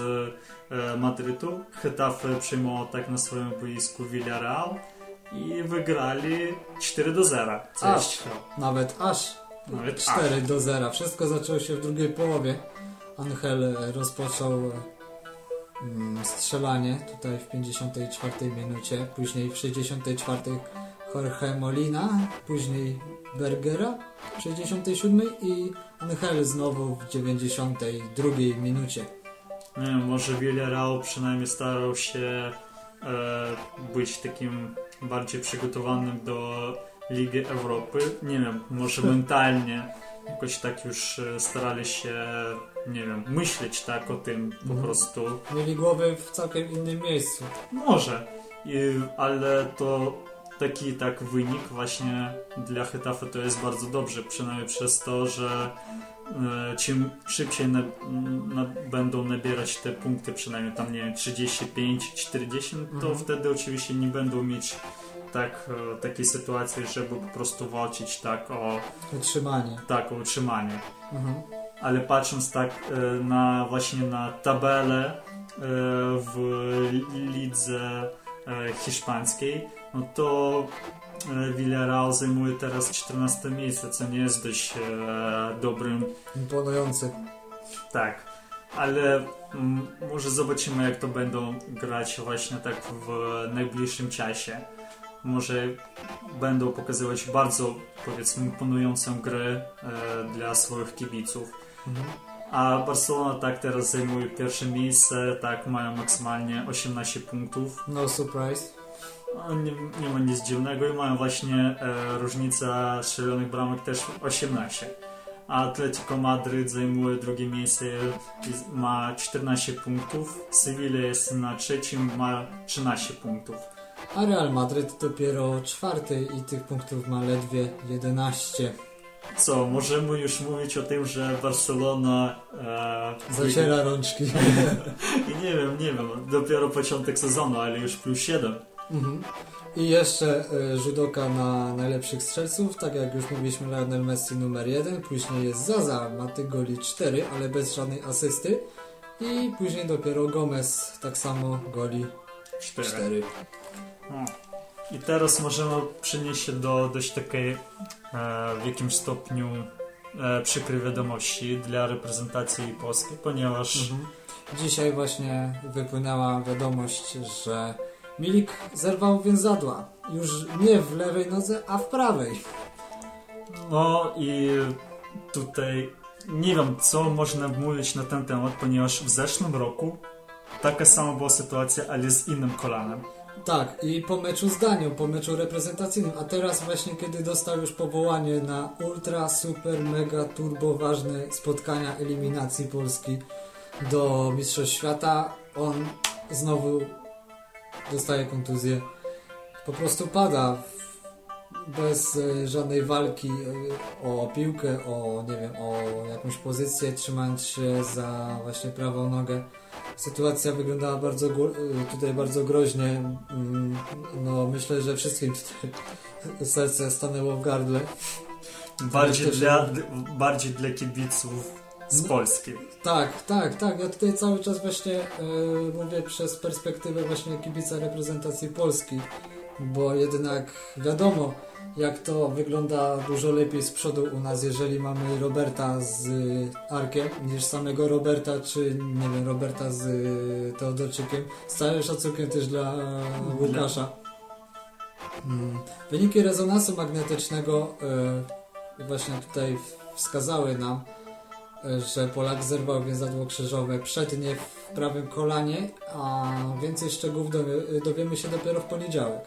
Madrytu. Getafe przyjmował tak na swoim boisku Villarreal i wygrali 4-0. Nawet 4-0. Wszystko zaczęło się w drugiej połowie. Angel rozpoczął strzelanie tutaj w 54 minucie, później w 64 Jorge Molina, później Bergera w 67 i Angel znowu w 92 minucie. Nie wiem, może Villarreal przynajmniej starał się być takim bardziej przygotowanym do Ligi Europy. Nie wiem, może mentalnie jakoś tak już starali się, nie wiem, myśleć tak o tym po prostu. Mieli głowy w całkiem innym miejscu. Może, ale to taki tak wynik właśnie dla Getafe to jest bardzo dobrze, przynajmniej przez to, że czym szybciej będą nabierać te punkty, przynajmniej tam, nie wiem, 35, 40, to wtedy oczywiście nie będą mieć tak, takiej sytuacji, żeby po prostu walczyć tak o utrzymanie. Tak, o utrzymanie. Ale patrząc tak na właśnie na tabelę w lidze hiszpańskiej, no to Villarreal zajmuje teraz 14 miejsce, co nie jest dość dobrym. Imponujący. Tak, ale może zobaczymy, jak to będą grać właśnie tak w najbliższym czasie. Może będą pokazywać bardzo, powiedzmy, imponującą grę dla swoich kibiców. A Barcelona tak teraz zajmuje pierwsze miejsce, tak mają maksymalnie 18 punktów. No surprise. Nie ma nic dziwnego i mają właśnie różnica strzelonych bramek też 18. A Atletico Madryt zajmuje drugie miejsce, ma 14 punktów. Sevilla jest na trzecim, ma 13 punktów. A Real Madryt dopiero czwarty i tych punktów ma ledwie 11. Co, możemy już mówić o tym, że Barcelona... zaciera rączki. I nie wiem, dopiero początek sezonu, ale już +7. Mhm. I jeszcze Żydoka ma najlepszych strzelców, tak jak już mówiliśmy, Lionel Messi numer 1, później jest Zaza, ma tych goli 4, ale bez żadnej asysty, i później dopiero Gomez, tak samo goli 4. I teraz możemy przynieść się do dość takiej w jakimś stopniu przykrej wiadomości dla reprezentacji polskiej, ponieważ dzisiaj właśnie wypłynęła wiadomość, że Milik zerwał więzadła. Już nie w lewej nodze, a w prawej. No i tutaj nie wiem, co można mówić na ten temat, ponieważ w zeszłym roku taka sama była sytuacja, ale z innym kolanem. Tak, i po meczu z Danią, po meczu reprezentacyjnym, a teraz właśnie, kiedy dostał już powołanie na ultra, super, mega, turbo ważne spotkania eliminacji Polski do Mistrzostw Świata, on znowu dostaje kontuzję, po prostu pada bez żadnej walki o piłkę, o nie wiem, o jakąś pozycję, trzymając się za właśnie prawą nogę. Sytuacja wyglądała bardzo tutaj bardzo groźnie. No, myślę, że wszystkim tutaj serce stanęło w gardle. Bardziej dla kibiców z Polski. Tak. Ja tutaj cały czas właśnie mówię przez perspektywę właśnie kibica reprezentacji Polski, bo jednak wiadomo, jak to wygląda dużo lepiej z przodu u nas, jeżeli mamy Roberta z Arkiem, niż samego Roberta, czy nie wiem, Roberta z Teodorczykiem. Z całym szacunkiem też dla Łukasza. Wyniki rezonansu magnetycznego właśnie tutaj wskazały nam, że Polak zerwał więzadło krzyżowe przednie w prawym kolanie, a więcej szczegółów dowiemy się dopiero w poniedziałek.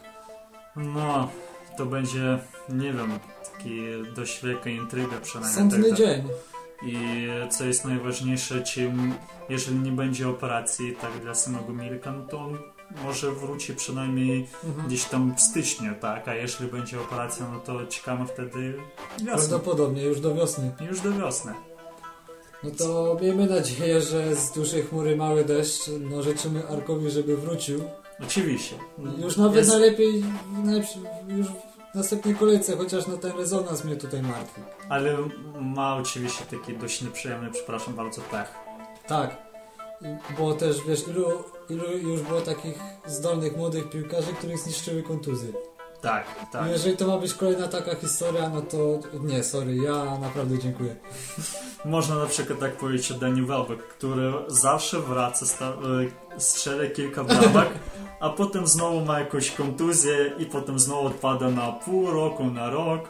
No, to będzie, nie wiem, taki dość wielka intryga przynajmniej. Sądny dzień. I co jest najważniejsze, jeżeli nie będzie operacji tak dla samego Milka, no to on może wróci przynajmniej gdzieś tam w styczniu, tak? A jeśli będzie operacja, no to czekamy wtedy wiosny. Prawdopodobnie już do wiosny. No to miejmy nadzieję, że z dużej chmury mały deszcz. No, życzymy Arkowi, żeby wrócił. Oczywiście. Już nawet jest... najlepiej już w następnej kolejce, chociaż na ten rezonans mnie tutaj martwi. Ale ma oczywiście taki dość nieprzyjemny, przepraszam bardzo, pech. Tak, bo też wiesz, ilu już było takich zdolnych młodych piłkarzy, których zniszczyły kontuzje. Tak. No jeżeli to ma być kolejna taka historia, no to nie, sorry, ja naprawdę dziękuję. Można na przykład tak powiedzieć o Dani Welbeck, który zawsze wraca, strzela kilka bramek, a potem znowu ma jakąś kontuzję i potem znowu odpada na pół roku, na rok,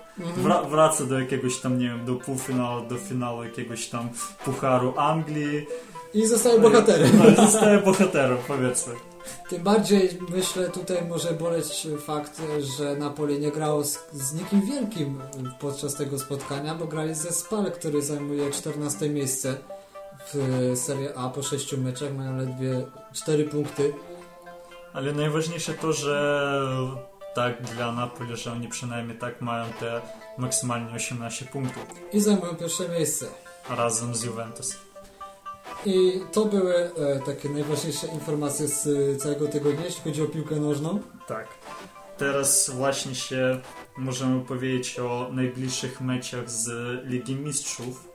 wraca do jakiegoś tam, nie wiem, do półfinału, do finału jakiegoś tam Pucharu Anglii. I zostaje bohaterem. No, zostaje bohaterem, powiedzmy. Tym bardziej, myślę, tutaj może boleć fakt, że Napoli nie grało z nikim wielkim podczas tego spotkania, bo grali ze Spal, który zajmuje 14 miejsce w Serie A po 6 meczach, mają ledwie 4 punkty. Ale najważniejsze to, że tak dla Napoli, że oni przynajmniej tak mają te maksymalnie 18 punktów. I zajmują pierwsze miejsce. Razem z Juventus. I to były takie najważniejsze informacje z całego tygodnia, jeśli chodzi o piłkę nożną. Tak. Teraz właśnie się możemy powiedzieć o najbliższych meczach z Ligi Mistrzów.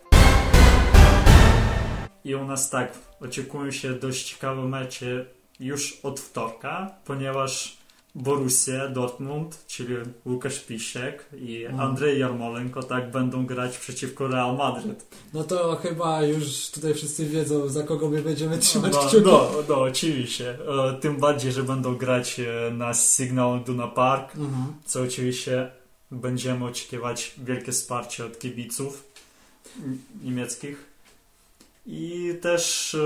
I u nas tak, oczekują się dość ciekawe mecze już od wtorka, ponieważ Borussia Dortmund, czyli Łukasz Pisiek i Andrzej Jarmolenko, tak, będą grać przeciwko Real Madryt. No to chyba już tutaj wszyscy wiedzą, za kogo my będziemy trzymać kciuki. No, oczywiście. Tym bardziej, że będą grać na Signal Iduna Park, co oczywiście będziemy oczekiwać wielkie wsparcie od kibiców niemieckich. I też...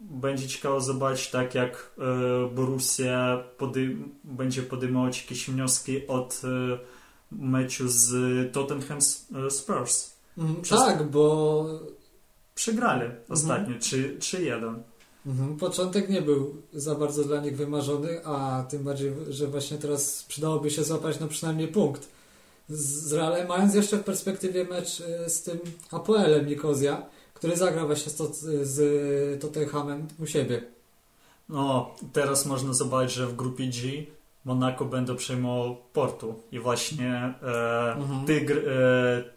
będzie ciekawo zobaczyć, tak jak Borussia będzie podejmować jakieś wnioski od meczu z Tottenham Spurs. Tak, bo... przegrali ostatnio 3-1. Początek nie był za bardzo dla nich wymarzony, a tym bardziej, że właśnie teraz przydałoby się złapać przynajmniej punkt. z Realem, mając jeszcze w perspektywie mecz z tym Apoelem Nikozja, który zagra właśnie z Tottenhamem u siebie. No, teraz można zobaczyć, że w grupie G Monaco będą przejmował Portu i właśnie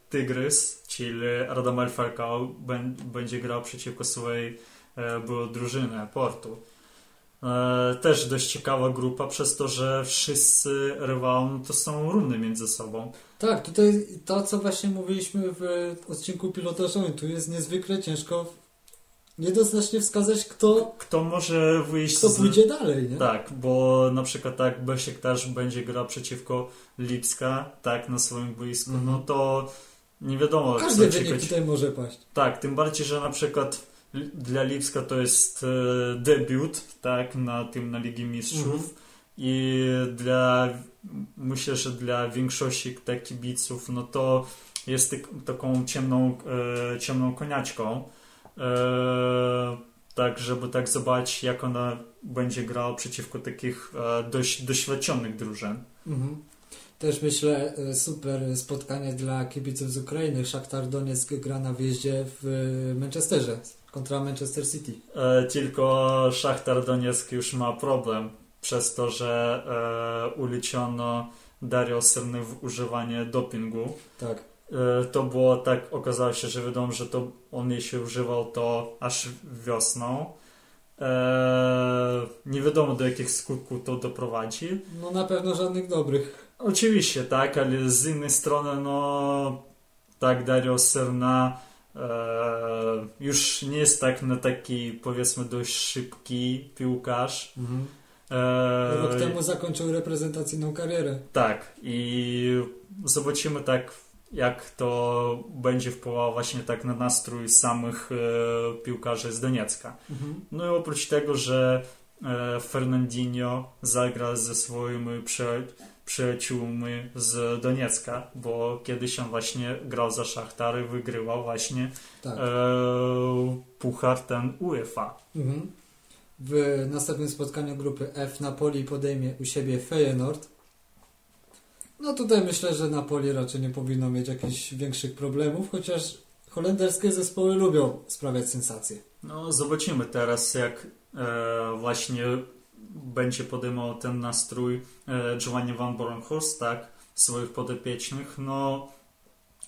Tygrys, czyli Radamel Falcao, będzie grał przeciwko swojej drużyny Portu. Też dość ciekawa grupa, przez to, że wszyscy rywalom to są równy między sobą. Tak, tutaj to, co właśnie mówiliśmy w odcinku pilotażowym, tu jest niezwykle ciężko jednoznacznie wskazać, kto może wyjść, kto pójdzie dalej, nie? Tak, bo na przykład tak Besiktasz będzie grał przeciwko Lipska, tak, na swoim boisku, no to nie wiadomo, co każdy wynik tutaj może paść. Tak, tym bardziej, że na przykład dla Lipska to jest debiut, tak, na Ligi Mistrzów i myślę, że dla większości tak, kibiców, no to jest taką ciemną koniaczką, tak, żeby tak zobaczyć, jak ona będzie grała przeciwko takich dość doświadczonych drużyn. Też myślę, super spotkanie dla kibiców z Ukrainy. Szachtar Donieck gra na wjeździe w Manchesterze kontra Manchester City. Tylko Szachtar Donieck już ma problem przez to, że uliczono Dario Syrny w używanie dopingu. Tak. To było tak, okazało się, że wiadomo, że to on jej się używał to aż wiosną. Nie wiadomo, do jakich skutków to doprowadzi. No na pewno żadnych dobrych. Oczywiście, tak, ale z innej strony, no tak, Dario Serna już nie jest tak na taki, powiedzmy, dość szybki piłkarz. Rok temu zakończył reprezentacyjną karierę. Tak, i zobaczymy tak, jak to będzie wpływało właśnie tak na nastrój samych piłkarzy z Doniecka. No i oprócz tego, że Fernandinho zagra ze swoimi przyjaciółmi z Doniecka, bo kiedyś on właśnie grał za Szachtary, wygrywał właśnie puchar ten UEFA. W następnym spotkaniu grupy F Napoli podejmie u siebie Feyenoord. No tutaj myślę, że Napoli raczej nie powinno mieć jakichś większych problemów, chociaż holenderskie zespoły lubią sprawiać sensacje. No zobaczymy teraz, jak właśnie będzie podejmował ten nastrój Giovanni van Bronckhorst, tak, swoich podopiecznych. No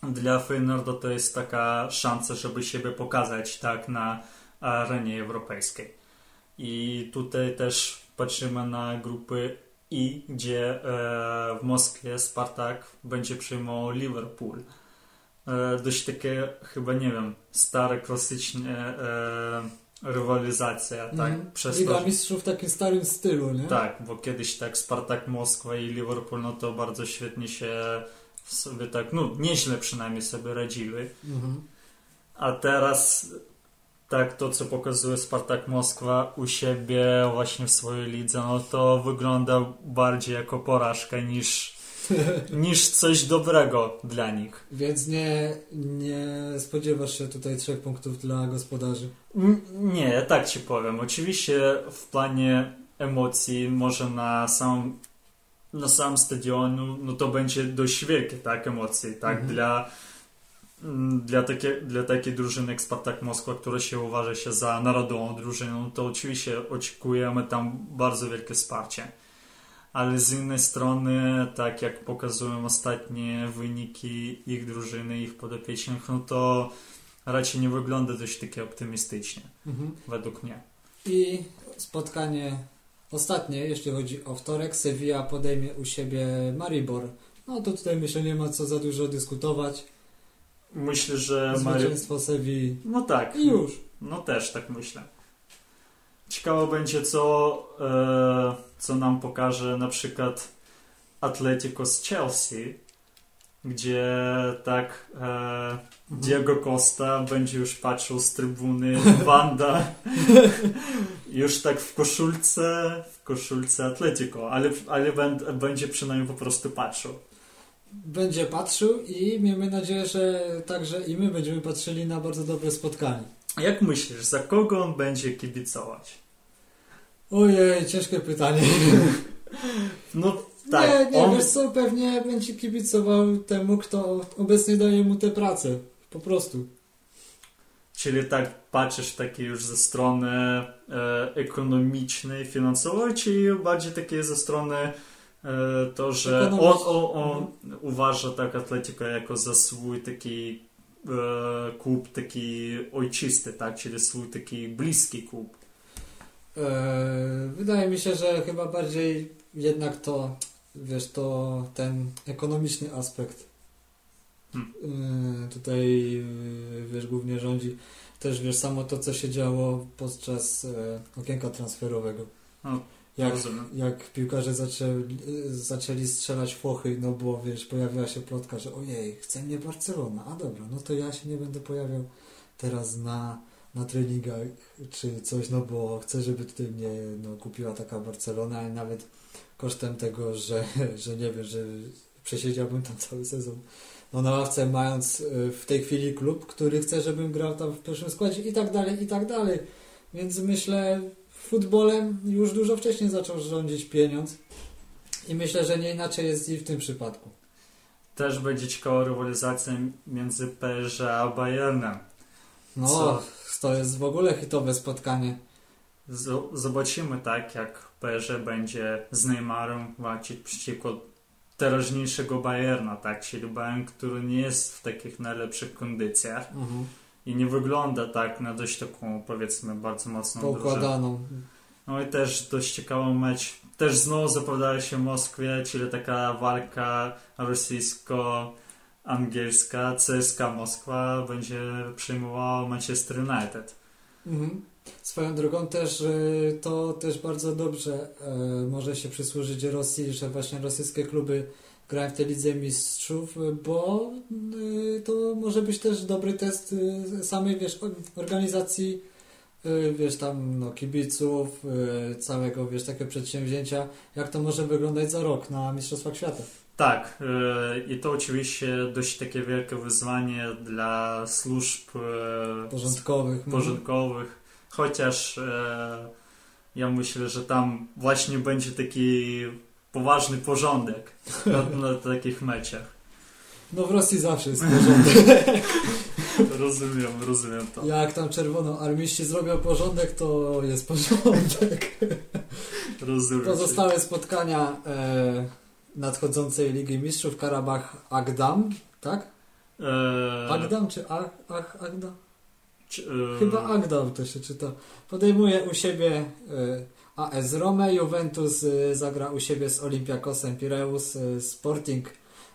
dla Feyenoorda to jest taka szansa, żeby siebie pokazać, tak, na arenie europejskiej. I tutaj też patrzymy na grupy I, gdzie w Moskwie Spartak będzie przyjmował Liverpool. Dość takie, chyba nie wiem, stare, klasyczne rywalizacja, tak? Liga Mistrzów w takim starym stylu, nie? Tak, bo kiedyś tak Spartak Moskwa i Liverpool, no to bardzo świetnie się sobie tak, no nieźle przynajmniej sobie radziły. A teraz tak to, co pokazuje Spartak Moskwa u siebie właśnie w swojej lidze, no to wygląda bardziej jako porażkę niż coś dobrego dla nich. Więc nie spodziewasz się tutaj 3 punktów dla gospodarzy? Nie, tak ci powiem. Oczywiście w planie emocji może na samym stadionu, no to będzie dość wielkie, tak, emocje, tak, dla takiej drużyny jak Spartak Moskwa, która się uważa się za narodową drużyną, to oczywiście oczekujemy tam bardzo wielkie wsparcie. Ale z innej strony, tak jak pokazują ostatnie wyniki ich drużyny, ich podopiecznych, no to raczej nie wygląda dość takie optymistycznie, według mnie. I spotkanie ostatnie, jeśli chodzi o wtorek, Sevilla podejmie u siebie Maribor. No to tutaj myślę, nie ma co za dużo dyskutować. Myślę, że zwycięstwo Sewilli. No tak. I już. No też tak myślę. Ciekawe będzie, co nam pokaże na przykład Atletico z Chelsea, gdzie tak Diego Costa będzie już patrzył z trybuny Wanda już tak w koszulce Atletico, ale będzie przynajmniej po prostu patrzył. Będzie patrzył i miejmy nadzieję, że także i my będziemy patrzyli na bardzo dobre spotkanie. Jak myślisz, za kogo on będzie kibicować? Ojej, ciężkie pytanie. No Tak, nie, on... wiesz co, pewnie będzie kibicował temu, kto obecnie daje mu tę pracę. Po prostu. Czyli tak patrzysz takie już ze strony ekonomicznej, finansowej, czy bardziej takie ze strony to, że on uważa tak Atletico jako za swój taki klub taki ojczysty, tak? Czyli swój taki bliski klub. Wydaje mi się, że chyba bardziej jednak to, wiesz, to ten ekonomiczny aspekt tutaj, wiesz, głównie rządzi. Też, wiesz, samo to, co się działo podczas okienka transferowego. Jak piłkarze zaczęli strzelać fochy, no bo, wiesz, pojawiła się plotka, że ojej, chce mnie Barcelona, a dobra, no to ja się nie będę pojawiał teraz na treningach czy coś, no bo chcę, żeby tutaj mnie kupiła taka Barcelona, ale nawet kosztem tego, że nie wiem, że przesiedziałbym tam cały sezon na ławce, mając w tej chwili klub, który chce, żebym grał tam w pierwszym składzie i tak dalej, i tak dalej. Więc myślę, futbolem już dużo wcześniej zaczął rządzić pieniądz i myślę, że nie inaczej jest i w tym przypadku. Też będzie ciekawa rywalizacja między PSG a Bayernem. To jest w ogóle hitowe spotkanie. Zobaczymy, tak, jak PSG będzie z Neymarem walczyć przeciwko teraźniejszego Bayerna, tak, czyli Bayern, który nie jest w takich najlepszych kondycjach i nie wygląda tak na dość taką, powiedzmy, bardzo mocną poukładaną drużynę. No i też dość ciekawy mecz. Też znowu zapowiada się w Moskwie, czyli taka walka rosyjsko-angielska. CSKA Moskwa będzie przyjmowała Manchester United. Swoją drogą też to też bardzo dobrze może się przysłużyć Rosji, że właśnie rosyjskie kluby grają w tej Lidze Mistrzów, bo to może być też dobry test samej, wiesz, organizacji, wiesz, tam kibiców, całego, wiesz, takie przedsięwzięcia, jak to może wyglądać za rok na Mistrzostwach Świata. Tak, i to oczywiście dość takie wielkie wyzwanie dla służb porządkowych. Chociaż ja myślę, że tam właśnie będzie taki poważny porządek na takich meczach. No w Rosji zawsze jest porządek. Rozumiem to. Jak tam czerwonoarmiści zrobią porządek, to jest porządek. Rozumiem. Pozostałe spotkania nadchodzącej Ligi Mistrzów, Karabach Agdam, tak? Agdam czy Agdam? Chyba Agdam to się czyta. Podejmuje u siebie AS Romę, Juventus zagra u siebie z Olympiakosem Pireus, Sporting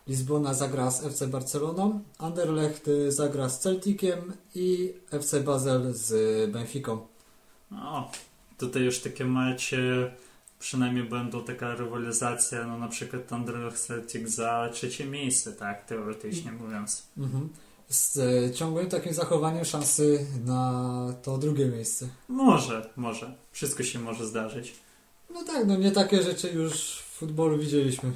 Lizbona zagra z FC Barceloną, Anderlecht zagra z Celticiem i FC Basel z Benficą. Tutaj już takie mecze, przynajmniej będą taka rywalizacja, na przykład Anderlecht Celtic za trzecie miejsce, tak, teoretycznie mówiąc. Z ciągłym takim zachowaniem szansy na to drugie miejsce. Może. Wszystko się może zdarzyć. No tak, nie takie rzeczy już w futbolu widzieliśmy.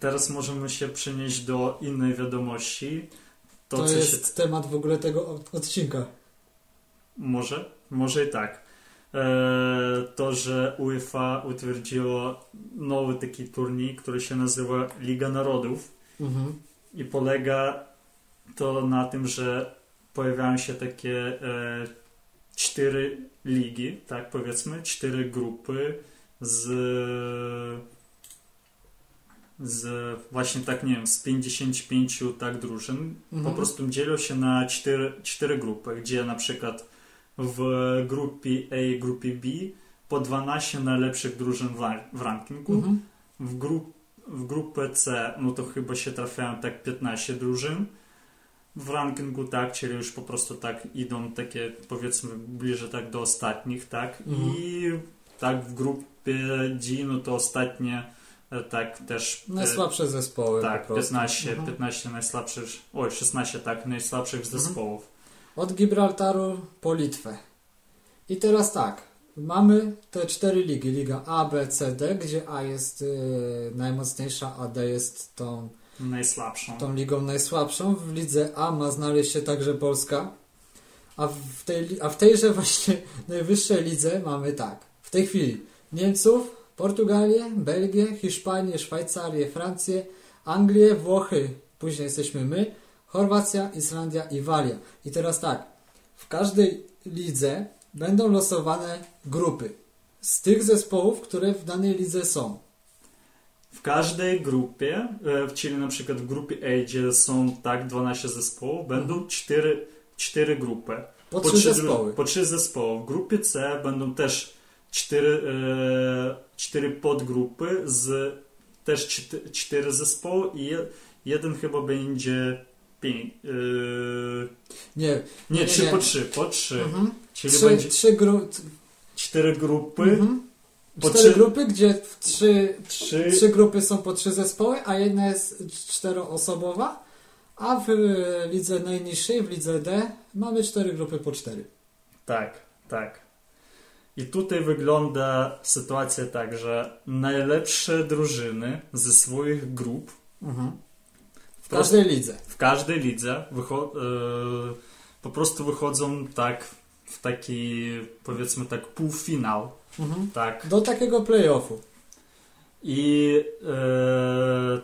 Teraz możemy się przenieść do innej wiadomości. To jest temat w ogóle tego odcinka. Może i tak. To, że UEFA utwierdziło nowy taki turniej, który się nazywa Liga Narodów. I polega to na tym, że pojawiają się takie 4 ligi, tak powiedzmy, 4 grupy z właśnie tak, nie wiem, z 55 tak drużyn. Po prostu dzielą się na 4 grupy, gdzie na przykład w grupie A i grupie B po 12 najlepszych drużyn w rankingu. W grupę C, to chyba się trafiają tak 15 drużyn w rankingu, tak, czyli już po prostu tak idą takie, powiedzmy, bliżej tak do ostatnich, tak, i tak w grupie D, to ostatnie, tak też... najsłabsze zespoły. Tak, 15 najsłabszych, 16 tak, najsłabszych zespołów. Od Gibraltaru po Litwę. I teraz tak. Mamy te 4 ligi, Liga A, B, C, D, gdzie A jest najmocniejsza, a D jest tą najsłabszą. Tą ligą najsłabszą. W lidze A ma znaleźć się także Polska, a w tejże właśnie najwyższej lidze mamy tak, w tej chwili Niemców, Portugalię, Belgię, Hiszpanię, Szwajcarię, Francję, Anglię, Włochy, później jesteśmy my, Chorwacja, Islandia i Walia. I teraz tak, w każdej lidze będą losowane grupy z tych zespołów, które w danej lidze są. W każdej grupie, czyli na przykład w grupie A, gdzie są tak 12 zespołów, będą 4 grupy. Po 3 zespoły. Po 3 zespoły. W grupie C będą też 4 podgrupy, z też 4 zespoły i jeden chyba będzie... Nie, 3 po 3. Po 3. Mhm. Czyli 3, będzie 3 4 grupy. Mhm. 4 grupy, gdzie 3 grupy są po 3 zespoły, a jedna jest 4-osobowa, a w lidze najniższej, w lidze D, mamy 4 grupy po 4. Tak, tak. I tutaj wygląda sytuacja tak, że najlepsze drużyny ze swoich grup, mhm, w każdej lidze po prostu wychodzą tak w taki, powiedzmy tak, półfinał. Mhm. Tak. Do takiego play-offu. I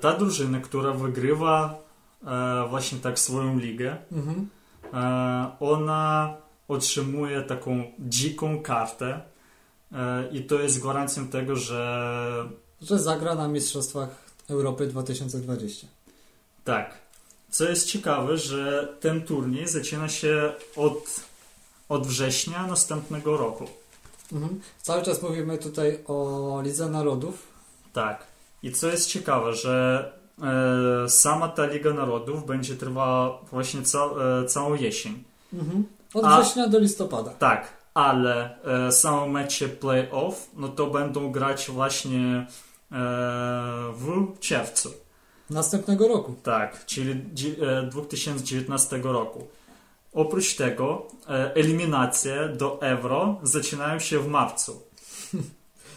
ta drużyna, która wygrywa właśnie tak swoją ligę, mhm, ona otrzymuje taką dziką kartę i to jest gwarancją tego, że zagra na Mistrzostwach Europy 2020. Tak. Co jest ciekawe, że ten turniej zaczyna się od września następnego roku. Mhm. Cały czas mówimy tutaj o Lidze Narodów. Tak. I co jest ciekawe, że sama ta Liga Narodów będzie trwała właśnie całą jesień. Mhm. Od września do listopada. Tak, ale same mecze play-off, no to będą grać właśnie w czerwcu. Następnego roku. Tak, czyli 2019 roku. Oprócz tego eliminacje do Euro zaczynają się w marcu.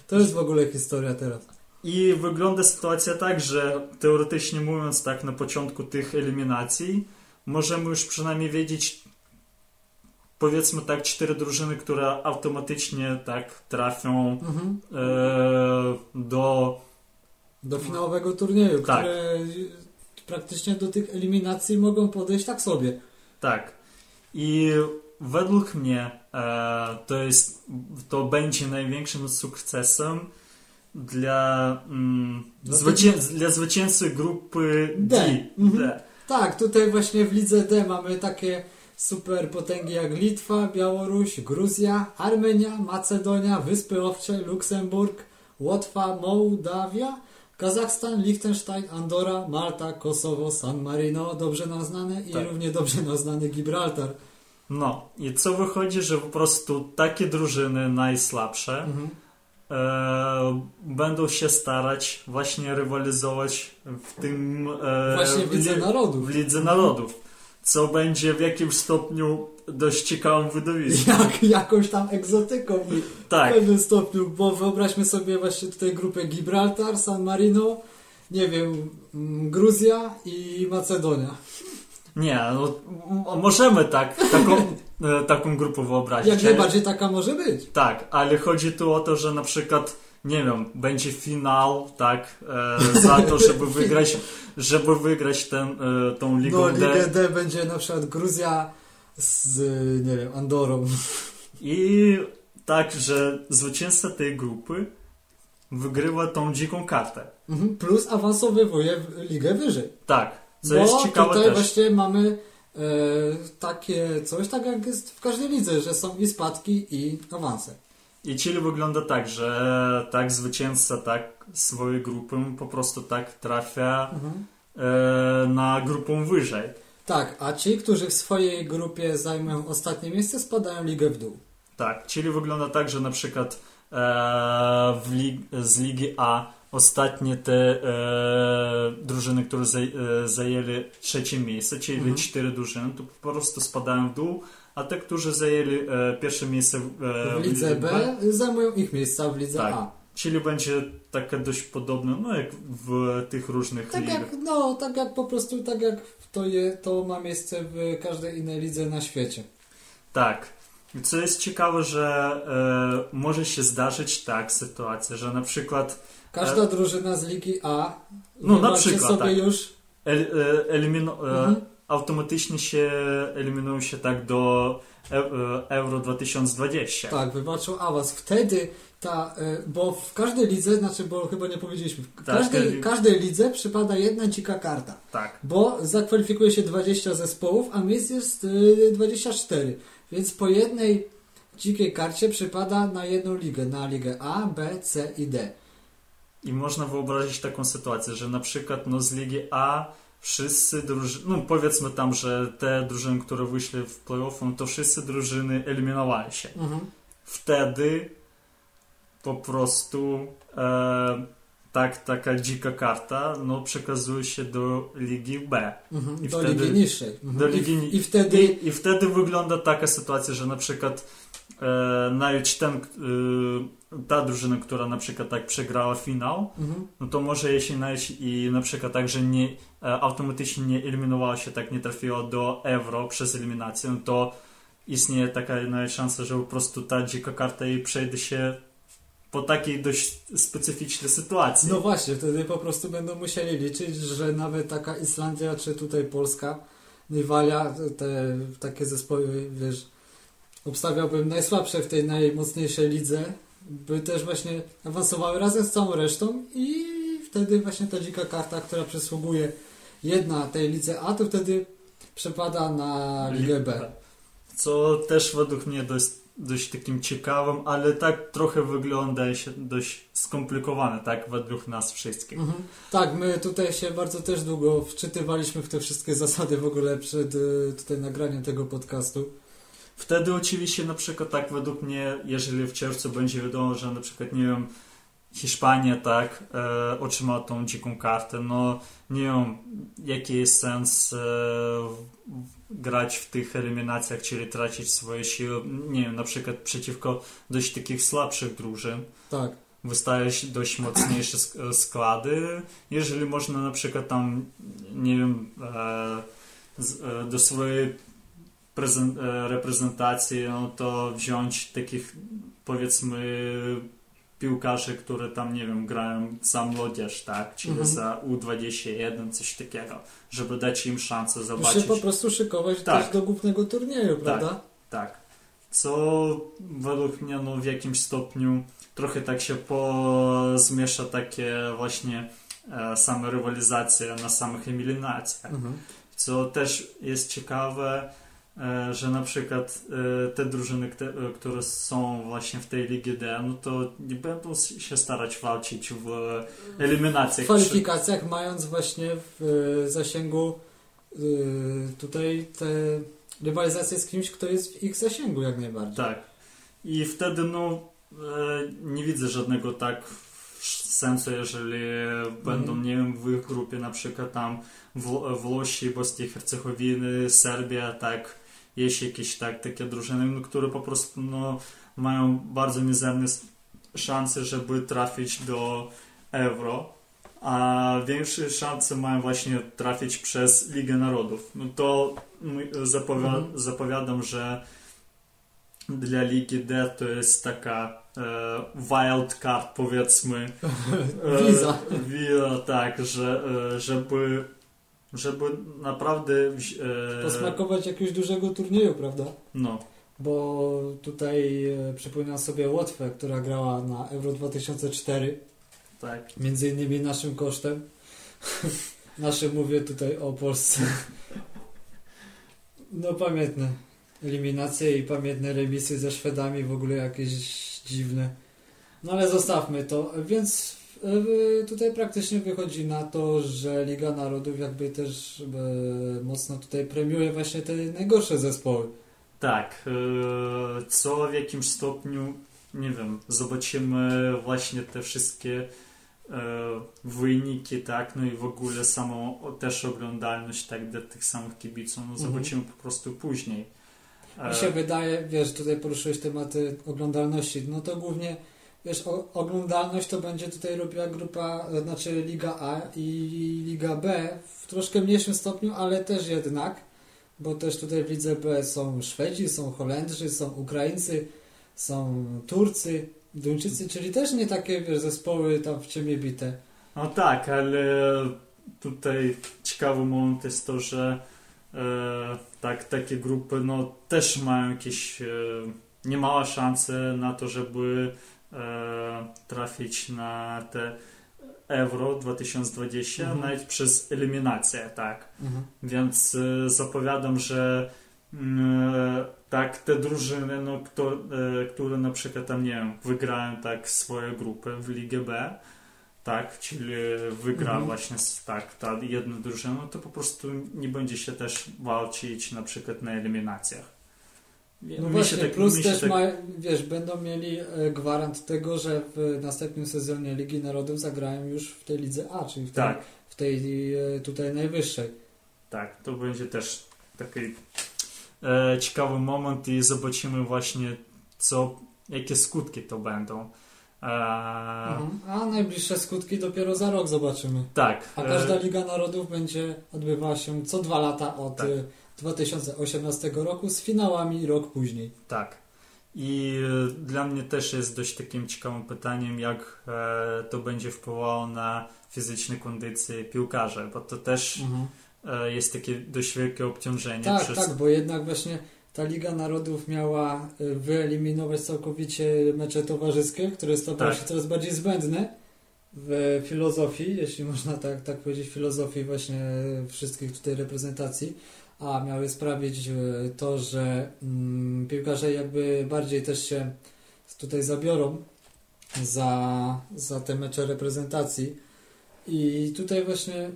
To jest w ogóle historia teraz. I wygląda sytuacja tak, że teoretycznie mówiąc tak, na początku tych eliminacji możemy już przynajmniej wiedzieć, powiedzmy tak, 4 drużyny, które automatycznie tak trafią, mhm, do finałowego turnieju, tak, które praktycznie do tych eliminacji mogą podejść tak sobie. Tak. I według mnie to będzie największym sukcesem dla zwycięzcy grupy D. Mhm. D. Tak, tutaj właśnie w lidze D mamy takie super potęgi jak Litwa, Białoruś, Gruzja, Armenia, Macedonia, Wyspy Owcze, Luksemburg, Łotwa, Mołdawia, Kazachstan, Liechtenstein, Andora, Malta, Kosowo, San Marino, dobrze nam znane, i tak, równie dobrze nam znany Gibraltar. No i co wychodzi, że po prostu takie drużyny najsłabsze, mhm, będą się starać właśnie rywalizować w tym... właśnie w Lidze Narodów. W Lidze Narodów, co będzie w jakimś stopniu dość ciekawą wydowiską. Jakąś tam egzotyką. Tak. W pewnym stopniu, bo wyobraźmy sobie właśnie tutaj grupę Gibraltar, San Marino, nie wiem, Gruzja i Macedonia. Nie, no możemy taką grupę wyobrazić. Jak najbardziej taka może być. Tak, ale chodzi tu o to, że na przykład, nie wiem, będzie finał, tak, za to, żeby wygrać tą ligę D. No, ligę D będzie na przykład Gruzja z, nie wiem, Andorą. I tak, że zwycięzca tej grupy wygrywa tą dziką kartę. Mhm, plus awansowywuje ligę wyżej. Tak, co jest ciekawe tutaj też. Właśnie mamy takie coś, tak jak jest w każdej lidze, że są i spadki, i awanse. I czyli wygląda tak, że tak zwycięzca tak swojej grupy po prostu tak trafia, mhm, na grupę wyżej. Tak, a ci, którzy w swojej grupie zajmują ostatnie miejsce, spadają ligę w dół. Tak, czyli wygląda tak, że na przykład z Ligi A ostatnie te drużyny, które zajęli trzecie miejsce, czyli mhm, 4 drużyny, to po prostu spadają w dół, a te, którzy zajęli pierwsze miejsce w Lidze B, zajmują ich miejsca w Lidze, tak, A. Czyli będzie taka dość podobna, no jak w tych różnych ligach. Tak jak to ma miejsce w każdej innej lidze na świecie. Tak. Co jest ciekawe, że może się zdarzyć tak sytuacja, że na przykład każda drużyna z Ligi A na przykład, sobie tak, już automatycznie się eliminują się tak do Euro 2020. Tak, wybaczył awans. Wtedy bo w każdej lidze, bo chyba nie powiedzieliśmy, każdej lidze przypada jedna dzika karta. Tak. Bo zakwalifikuje się 20 zespołów, a miejsc jest 24. Więc po jednej dzikiej karcie przypada na jedną ligę, na ligę A, B, C i D. I można wyobrazić taką sytuację, że na przykład z Ligi A wszyscy drużyny, powiedzmy tam, że te drużyny, które wyszły w play-off, to wszyscy drużyny eliminowały się. Mhm. Wtedy po prostu taka dzika karta przekazuje się do Ligi B. Mhm, Ligi niższej. Mhm. I wtedy wygląda taka sytuacja, że na przykład nawet ta drużyna, która na przykład tak przegrała finał, to może jej się i na przykład tak, że nie, automatycznie nie eliminowała się, tak nie trafiła do Euro przez eliminację, to istnieje taka nawet szansa, że po prostu ta dzika karta jej przejdzie się po takiej dość specyficznej sytuacji. No właśnie, wtedy po prostu będą musieli liczyć, że nawet taka Islandia czy tutaj Polska, Niwalia, takie zespoły, wiesz, obstawiałbym najsłabsze w tej najmocniejszej lidze, by też właśnie awansowały razem z całą resztą i wtedy właśnie ta dzika karta, która przysługuje jedna tej lidze A, to wtedy przepada na Ligę B. Co też według mnie dość takim ciekawym, ale tak trochę wygląda się dość skomplikowane, tak, według nas wszystkich. Mhm. Tak, my tutaj się bardzo też długo wczytywaliśmy w te wszystkie zasady w ogóle przed tutaj nagraniem tego podcastu. Wtedy oczywiście na przykład tak według mnie, jeżeli w czerwcu będzie wiadomo, że na przykład, nie wiem, Hiszpania tak otrzymała tą dziką kartę, nie wiem, jaki jest sens grać w tych eliminacjach, czyli tracić swoje siły, nie wiem, na przykład przeciwko dość takich słabszych drużyn. Tak. Wystawiać dość mocniejsze składy, jeżeli można na przykład tam, nie wiem, do swojej reprezentacji, to wziąć takich, powiedzmy, piłkarzy, które tam, nie wiem, grają za młodzież, tak? Czyli za U21, coś takiego, żeby dać im szansę zobaczyć. Muszę po prostu szykować też do głównego turnieju, prawda? Tak. Co według mnie, w jakimś stopniu trochę tak się pozmiesza takie właśnie same rywalizacje na samych eliminacjach. Co też jest ciekawe, że na przykład te drużyny, które są właśnie w tej Ligi D, to nie będą się starać walczyć w eliminacjach. W kwalifikacjach, mając właśnie w zasięgu tutaj te rywalizacje z kimś, kto jest w ich zasięgu jak najbardziej. Tak. I wtedy nie widzę żadnego tak sensu, jeżeli będą, nie wiem, w ich grupie na przykład tam Włosi, Bośni i Hercegowiny, Serbia, tak, jest jakieś takie drużyny, które po prostu mają bardzo mizerne szanse, żeby trafić do Euro, a większe szanse mają właśnie trafić przez Ligę Narodów. To zapowiadam, że dla Ligi D to jest taka wild card, powiedzmy. Wiza. Wiza, tak, żeby naprawdę posmakować jakiegoś dużego turnieju, prawda? No. Bo tutaj przypominam sobie Łotwę, która grała na Euro 2004. Tak. Między innymi naszym kosztem. Naszym, mówię tutaj o Polsce. Pamiętne eliminacje i pamiętne remisy ze Szwedami, w ogóle jakieś dziwne. Ale zostawmy to. Więc tutaj praktycznie wychodzi na to, że Liga Narodów jakby też mocno tutaj premiuje właśnie te najgorsze zespoły. Tak. Co w jakimś stopniu, nie wiem, zobaczymy właśnie te wszystkie wyniki, tak, i w ogóle samą też oglądalność, tak, dla tych samych kibiców. Zobaczymy po prostu później. Mi się wydaje, wiesz, tutaj poruszyłeś tematy oglądalności, to głównie, wiesz, oglądalność to będzie tutaj robiła Liga A i Liga B w troszkę mniejszym stopniu, ale też jednak, bo też tutaj w Lidze B są Szwedzi, są Holendrzy, są Ukraińcy, są Turcy, Duńczycy, czyli też nie takie, wiesz, zespoły tam w ciemnie bite. No tak, ale tutaj ciekawy moment jest to, że tak, takie grupy no, też mają jakieś niemałe szanse na to, żeby trafić na te Euro 2020, nawet przez eliminację, tak. Więc zapowiadam, że tak, te drużyny, no, które na przykład tam, nie wiem, wygrają tak swoje grupy w Lidze B, tak, czyli wygra właśnie tak, ta jedna drużyna, to po prostu nie będzie się też walczyć na przykład na eliminacjach. No właśnie, tak, plus też tak... wiesz, będą mieli gwarant tego, że w następnym sezonie Ligi Narodów zagrają już w tej Lidze A, czyli w tej, tak, w tej tutaj najwyższej. Tak, to będzie też taki ciekawy moment i zobaczymy właśnie jakie skutki to będą. A najbliższe skutki dopiero za rok zobaczymy. Tak. A każda Liga Narodów będzie odbywała się co 2 lata od... Tak. 2018 roku z finałami rok później. Tak. I dla mnie też jest dość takim ciekawym pytaniem, jak to będzie wpływało na fizyczne kondycje piłkarzy, bo to też jest takie dość wielkie obciążenie. Tak, tak, bo jednak właśnie ta Liga Narodów miała wyeliminować całkowicie mecze towarzyskie, które stawały się coraz bardziej zbędne w filozofii, jeśli można tak powiedzieć, filozofii właśnie wszystkich tutaj reprezentacji. A miały sprawić to, że piłkarze jakby bardziej też się tutaj zabiorą za te mecze reprezentacji. I tutaj właśnie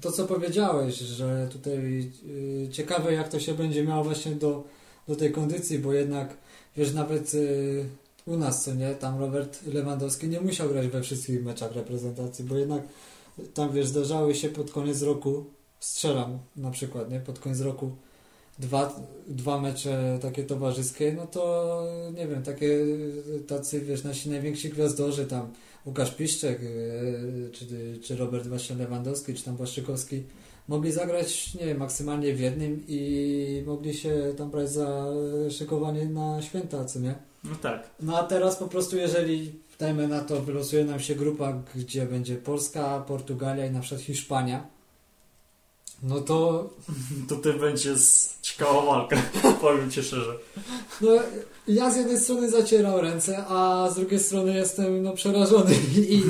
to, co powiedziałeś, że tutaj ciekawe, jak to się będzie miało właśnie do tej kondycji, bo jednak, wiesz, nawet u nas, co nie, tam Robert Lewandowski nie musiał grać we wszystkich meczach reprezentacji, bo jednak tam, wiesz, zdarzały się pod koniec roku, strzelam na przykład, nie? Pod koniec roku dwa mecze takie towarzyskie, no to nie wiem, takie tacy, wiesz, nasi najwięksi gwiazdorzy, tam Łukasz Piszczek, czy Robert właśnie Lewandowski, czy tam Błaszczykowski, mogli zagrać, nie wiem, maksymalnie w jednym i mogli się tam brać za szykowanie na święta, co nie? No tak. No a teraz po prostu, jeżeli dajmy na to, wylosuje nam się grupa, gdzie będzie Polska, Portugalia i na przykład Hiszpania, no to... Tutaj będzie ciekawa walka, powiem Ci szczerze. No, ja z jednej strony zacieram ręce, a z drugiej strony jestem przerażony i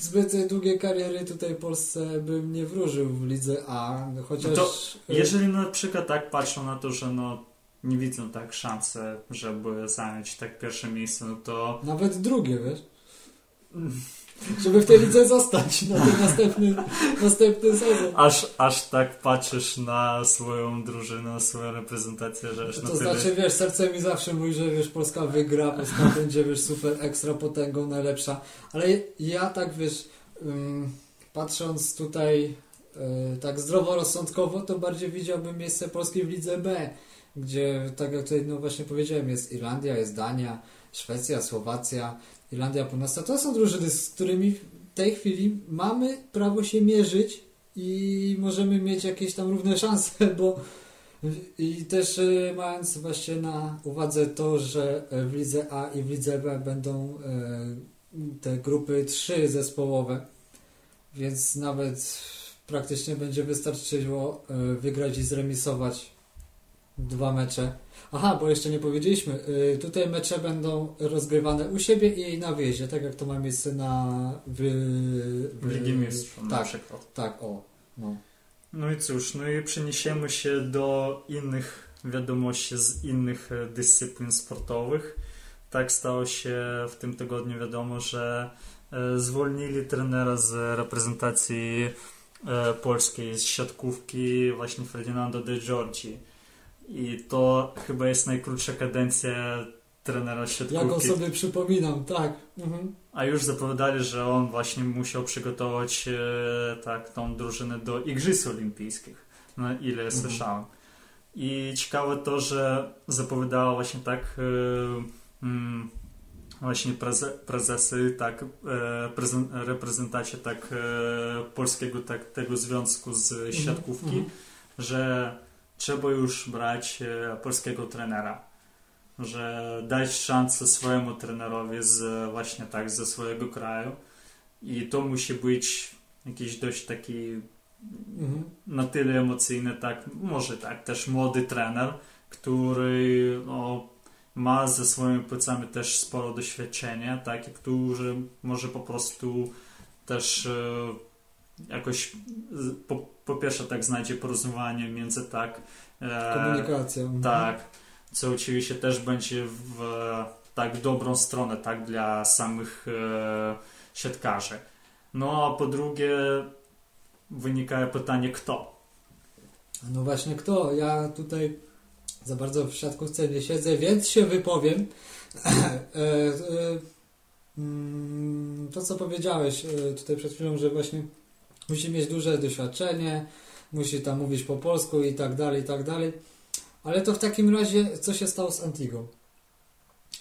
zbyt długie kariery tutaj w Polsce bym nie wróżył w Lidze A, chociaż... No to, jeżeli na przykład tak patrzą na to, że no nie widzą tak szansy, żeby zająć tak pierwsze miejsce, no to... Nawet drugie, wiesz? Żeby w tej lidze zostać na ten następny sezon. Aż tak patrzysz na swoją drużynę, na swoją reprezentację, że aż to znaczy, tyle... wiesz, serce mi zawsze mówi, że wiesz, Polska wygra, Polska będzie, wiesz, super ekstra potęgą, najlepsza. Ale ja tak, wiesz, patrząc tutaj tak zdroworozsądkowo, to bardziej widziałbym miejsce Polski w Lidze B, gdzie, tak jak tutaj no właśnie powiedziałem, jest Irlandia, jest Dania, Szwecja, Słowacja, Irlandia Północna, to są drużyny, z którymi w tej chwili mamy prawo się mierzyć i możemy mieć jakieś tam równe szanse, bo i też mając właśnie na uwadze to, że w Lidze A i w Lidze B będą te grupy 3 zespołowe, więc nawet praktycznie będzie wystarczyło wygrać i zremisować 2 mecze. Aha, bo jeszcze nie powiedzieliśmy. Tutaj mecze będą rozgrywane u siebie i na wyjeździe, tak jak to ma miejsce w Lidze Mistrzów. Tak, na przykład. Tak, o. No. No i cóż, no i przeniesiemy się do innych wiadomości z innych dyscyplin sportowych. Tak stało się w tym tygodniu wiadomo, że zwolnili trenera z reprezentacji polskiej, z siatkówki, właśnie Ferdinando De Giorgi. I to chyba jest najkrótsza kadencja trenera siatkówki. Jak on sobie przypominam, tak. A już zapowiadali, że on właśnie musiał przygotować tak, tą drużynę do Igrzysk Olimpijskich, na ile słyszałem. I ciekawe to, że zapowiadała właśnie tak właśnie prezesy, tak, reprezentacie tak, polskiego tak, tego związku z siatkówki, że trzeba już brać polskiego trenera, że dać szansę swojemu trenerowi z, właśnie tak, ze swojego kraju, i to musi być jakiś dość taki na tyle emocjonalny, tak, może tak, też młody trener, który no, ma ze swoimi plecami też sporo doświadczenia, tak, i który może po prostu też jakoś po pierwsze tak znajdzie porozumiewanie między tak komunikacją, tak, co oczywiście też będzie w tak dobrą stronę, tak, dla samych siatkarzy. No a po drugie wynika pytanie kto? No właśnie kto? Ja tutaj za bardzo w siatkówce nie siedzę, więc się wypowiem. To co powiedziałeś tutaj przed chwilą, że właśnie musi mieć duże doświadczenie, musi tam mówić po polsku i tak dalej, ale to w takim razie co się stało z Antigą?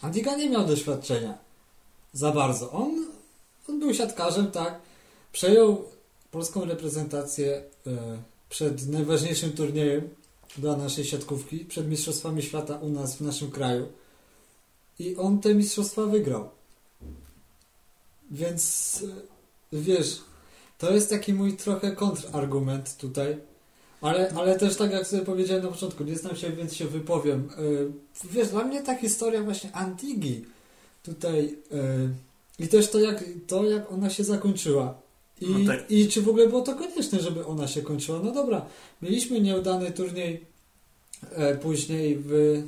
Antiga nie miał doświadczenia za bardzo, on był siatkarzem, tak, przejął polską reprezentację przed najważniejszym turniejem dla naszej siatkówki, przed mistrzostwami świata u nas w naszym kraju, i on te mistrzostwa wygrał, więc wiesz, to jest taki mój trochę kontrargument tutaj, ale też tak jak sobie powiedziałem na początku, nie znam się, więc się wypowiem. Wiesz, dla mnie ta historia właśnie Antigi tutaj i też to jak ona się zakończyła no tak. I czy w ogóle było to konieczne, żeby ona się kończyła. No dobra, mieliśmy nieudany turniej później w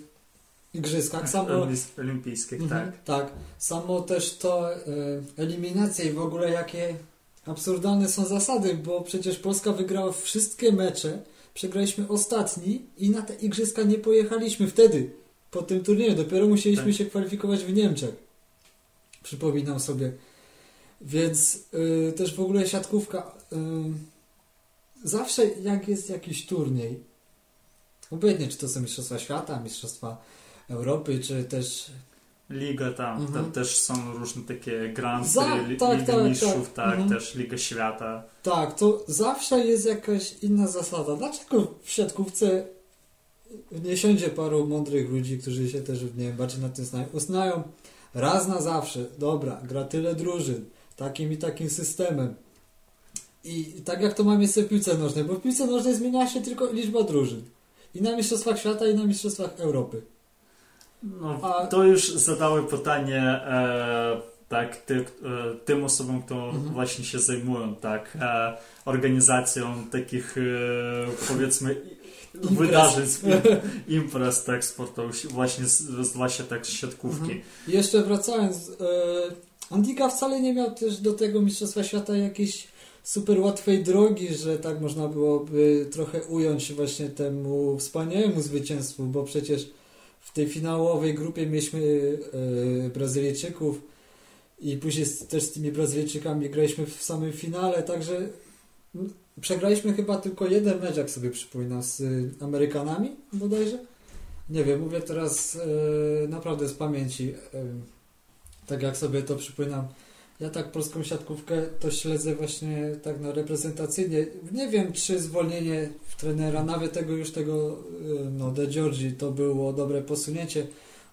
igrzyskach, samo olimpijskich, tak, samo też to eliminacje i w ogóle jakie absurdalne są zasady, bo przecież Polska wygrała wszystkie mecze, przegraliśmy ostatni i na te igrzyska nie pojechaliśmy wtedy, po tym turnieju, dopiero musieliśmy się kwalifikować w Niemczech, przypominam sobie, więc też w ogóle siatkówka, zawsze jak jest jakiś turniej, obojętnie czy to są mistrzostwa świata, mistrzostwa Europy, czy też Liga tam, tam też są różne takie Grand Prix, Liga Mistrzów, też Liga Świata. Tak, to zawsze jest jakaś inna zasada. Dlaczego w siatkówce nie siądzie paru mądrych ludzi, którzy się też, nie wiem, bardziej na tym znają? Uznają raz na zawsze, dobra, gra tyle drużyn, takim i takim systemem. I tak jak to ma miejsce w piłce nożnej, bo w piłce nożnej zmienia się tylko liczba drużyn. I na mistrzostwach świata, i na mistrzostwach Europy. No, to już zadały pytanie tak, tym osobom, które właśnie się zajmują tak, organizacją takich powiedzmy wydarzeń, imprez tak, sportowych, właśnie zwłaszcza tak, siatkówki. Jeszcze wracając, Antika wcale nie miał też do tego mistrzostwa świata jakiejś super łatwej drogi, że tak można byłoby trochę ująć właśnie temu wspaniałemu zwycięstwu, bo przecież w tej finałowej grupie mieliśmy Brazylijczyków i później też z tymi Brazylijczykami graliśmy w samym finale, także przegraliśmy chyba tylko jeden mecz, jak sobie przypominam, z Amerykanami bodajże. Nie wiem, mówię teraz naprawdę z pamięci, tak jak sobie to przypominam. Ja tak polską siatkówkę to śledzę właśnie tak na reprezentacyjnie. Nie wiem, czy zwolnienie trenera, nawet tego De Giorgi, to było dobre posunięcie.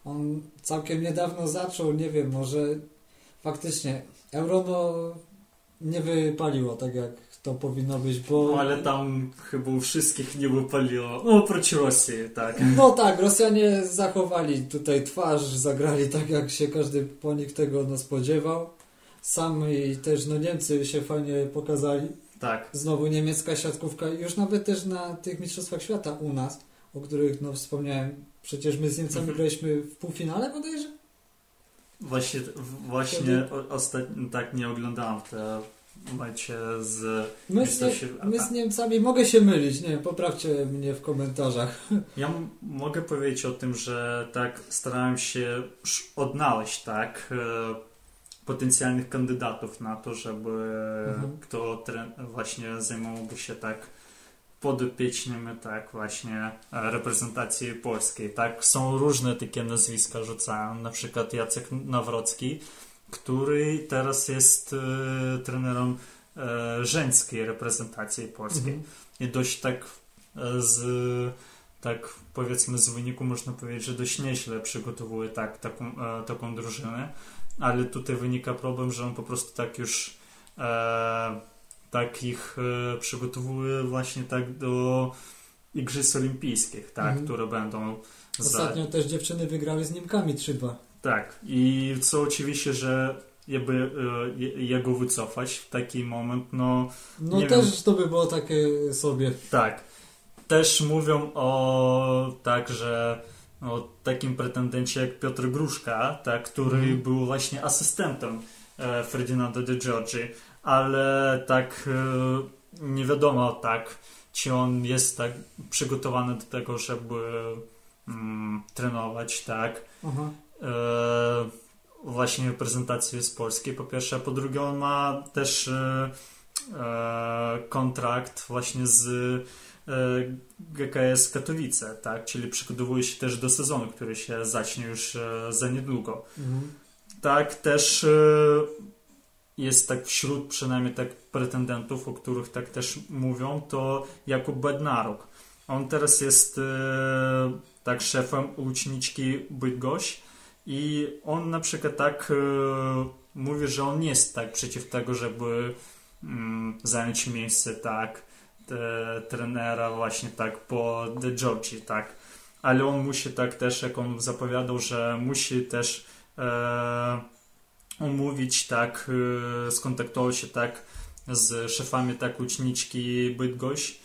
On całkiem niedawno zaczął, nie wiem, może faktycznie Euro nie wypaliło tak jak to powinno być, bo... No, ale tam chyba u wszystkich nie wypaliło, no oprócz Rosji, tak. No tak, Rosjanie zachowali tutaj twarz, zagrali tak jak się każdy po nich tego spodziewał. Sam i też Niemcy się fajnie pokazali. Tak. Znowu niemiecka siatkówka, już nawet też na tych mistrzostwach świata u nas, o których wspomniałem, przecież my z Niemcami graliśmy w półfinale bodajże? Właśnie ostatnio tak nie oglądałem te mecze z my z Niemcami, mogę się mylić, nie wiem, poprawcie mnie w komentarzach. Ja mogę powiedzieć o tym, że tak starałem się odnaleźć tak potencjalnych kandydatów na to, żeby kto właśnie zajmowałby się tak podopiecznymi tak właśnie reprezentacji polskiej. Tak, są różne takie nazwiska rzucają, na przykład Jacek Nawrocki, który teraz jest trenerem żeńskiej reprezentacji polskiej i dość tak z, tak powiedzmy, z wyniku można powiedzieć, że dość nieźle przygotowuje taką drużynę, ale tutaj wynika problem, że on po prostu tak już ich przygotowuje właśnie tak do Igrzysk Olimpijskich, tak, które będą... Ostatnio też dziewczyny wygrały z Niemkami 3-2. Tak, i co oczywiście, że jakby jego wycofać w taki moment, no też wiem. To by było takie sobie. Tak. Też mówią o także o takim pretendencie jak Piotr Gruszka, tak, który był właśnie asystentem Ferdinando de Giorgi, ale tak nie wiadomo, tak, czy on jest tak przygotowany do tego, żeby trenować, tak. Właśnie reprezentacji z Polski, po pierwsze, a po drugie on ma też kontrakt właśnie z GKS Katowice, tak, czyli przygotowuje się też do sezonu, który się zacznie już za niedługo. Tak, też jest tak wśród przynajmniej tak pretendentów, o których tak też mówią, to Jakub Bednaruk. On teraz jest tak szefem Łuczniczki Bydgoszcz i on na przykład tak mówi, że on nie jest tak przeciw tego, żeby zająć miejsce tak trenera właśnie tak po De Giorgi, tak, ale on musi tak też, jak on zapowiadał, że musi też umówić tak, skontaktował się tak z szefami tak Łuczniczki Bydgoszcz,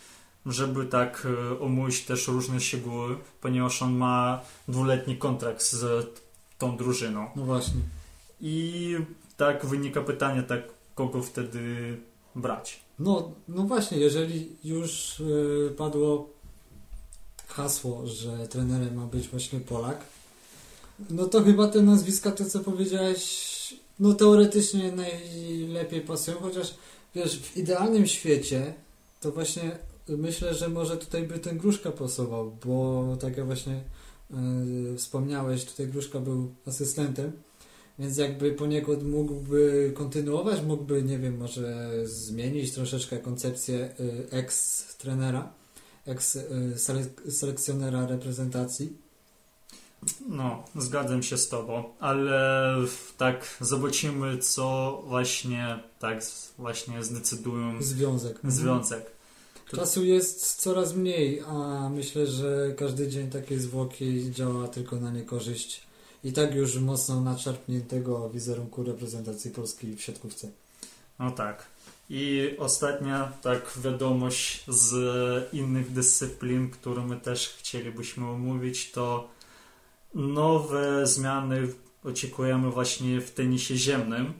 żeby tak omówić też różne szczegóły, ponieważ on ma dwuletni kontrakt z tą drużyną. No właśnie. I tak wynika pytanie, tak kogo wtedy brać? No właśnie, jeżeli już padło hasło, że trenerem ma być właśnie Polak, no to chyba te nazwiska, to co powiedziałeś, no teoretycznie najlepiej pasują, chociaż wiesz, w idealnym świecie to właśnie myślę, że może tutaj by ten Gruszka pasował, bo tak jak właśnie wspomniałeś, tutaj Gruszka był asystentem, więc jakby poniekąd mógłby kontynuować, mógłby, nie wiem, może zmienić troszeczkę koncepcję ex-trenera, ex-selekcjonera reprezentacji. No, zgadzam się z tobą, ale tak zobaczymy, co właśnie tak właśnie zdecydują Związek. Czasu jest coraz mniej, a myślę, że każdy dzień takiej zwłoki działa tylko na niekorzyść i tak już mocno naczarpniętego wizerunku reprezentacji Polski w siatkówce. No tak. I ostatnia tak wiadomość z innych dyscyplin, którą my też chcielibyśmy omówić, to nowe zmiany oczekujemy właśnie w tenisie ziemnym,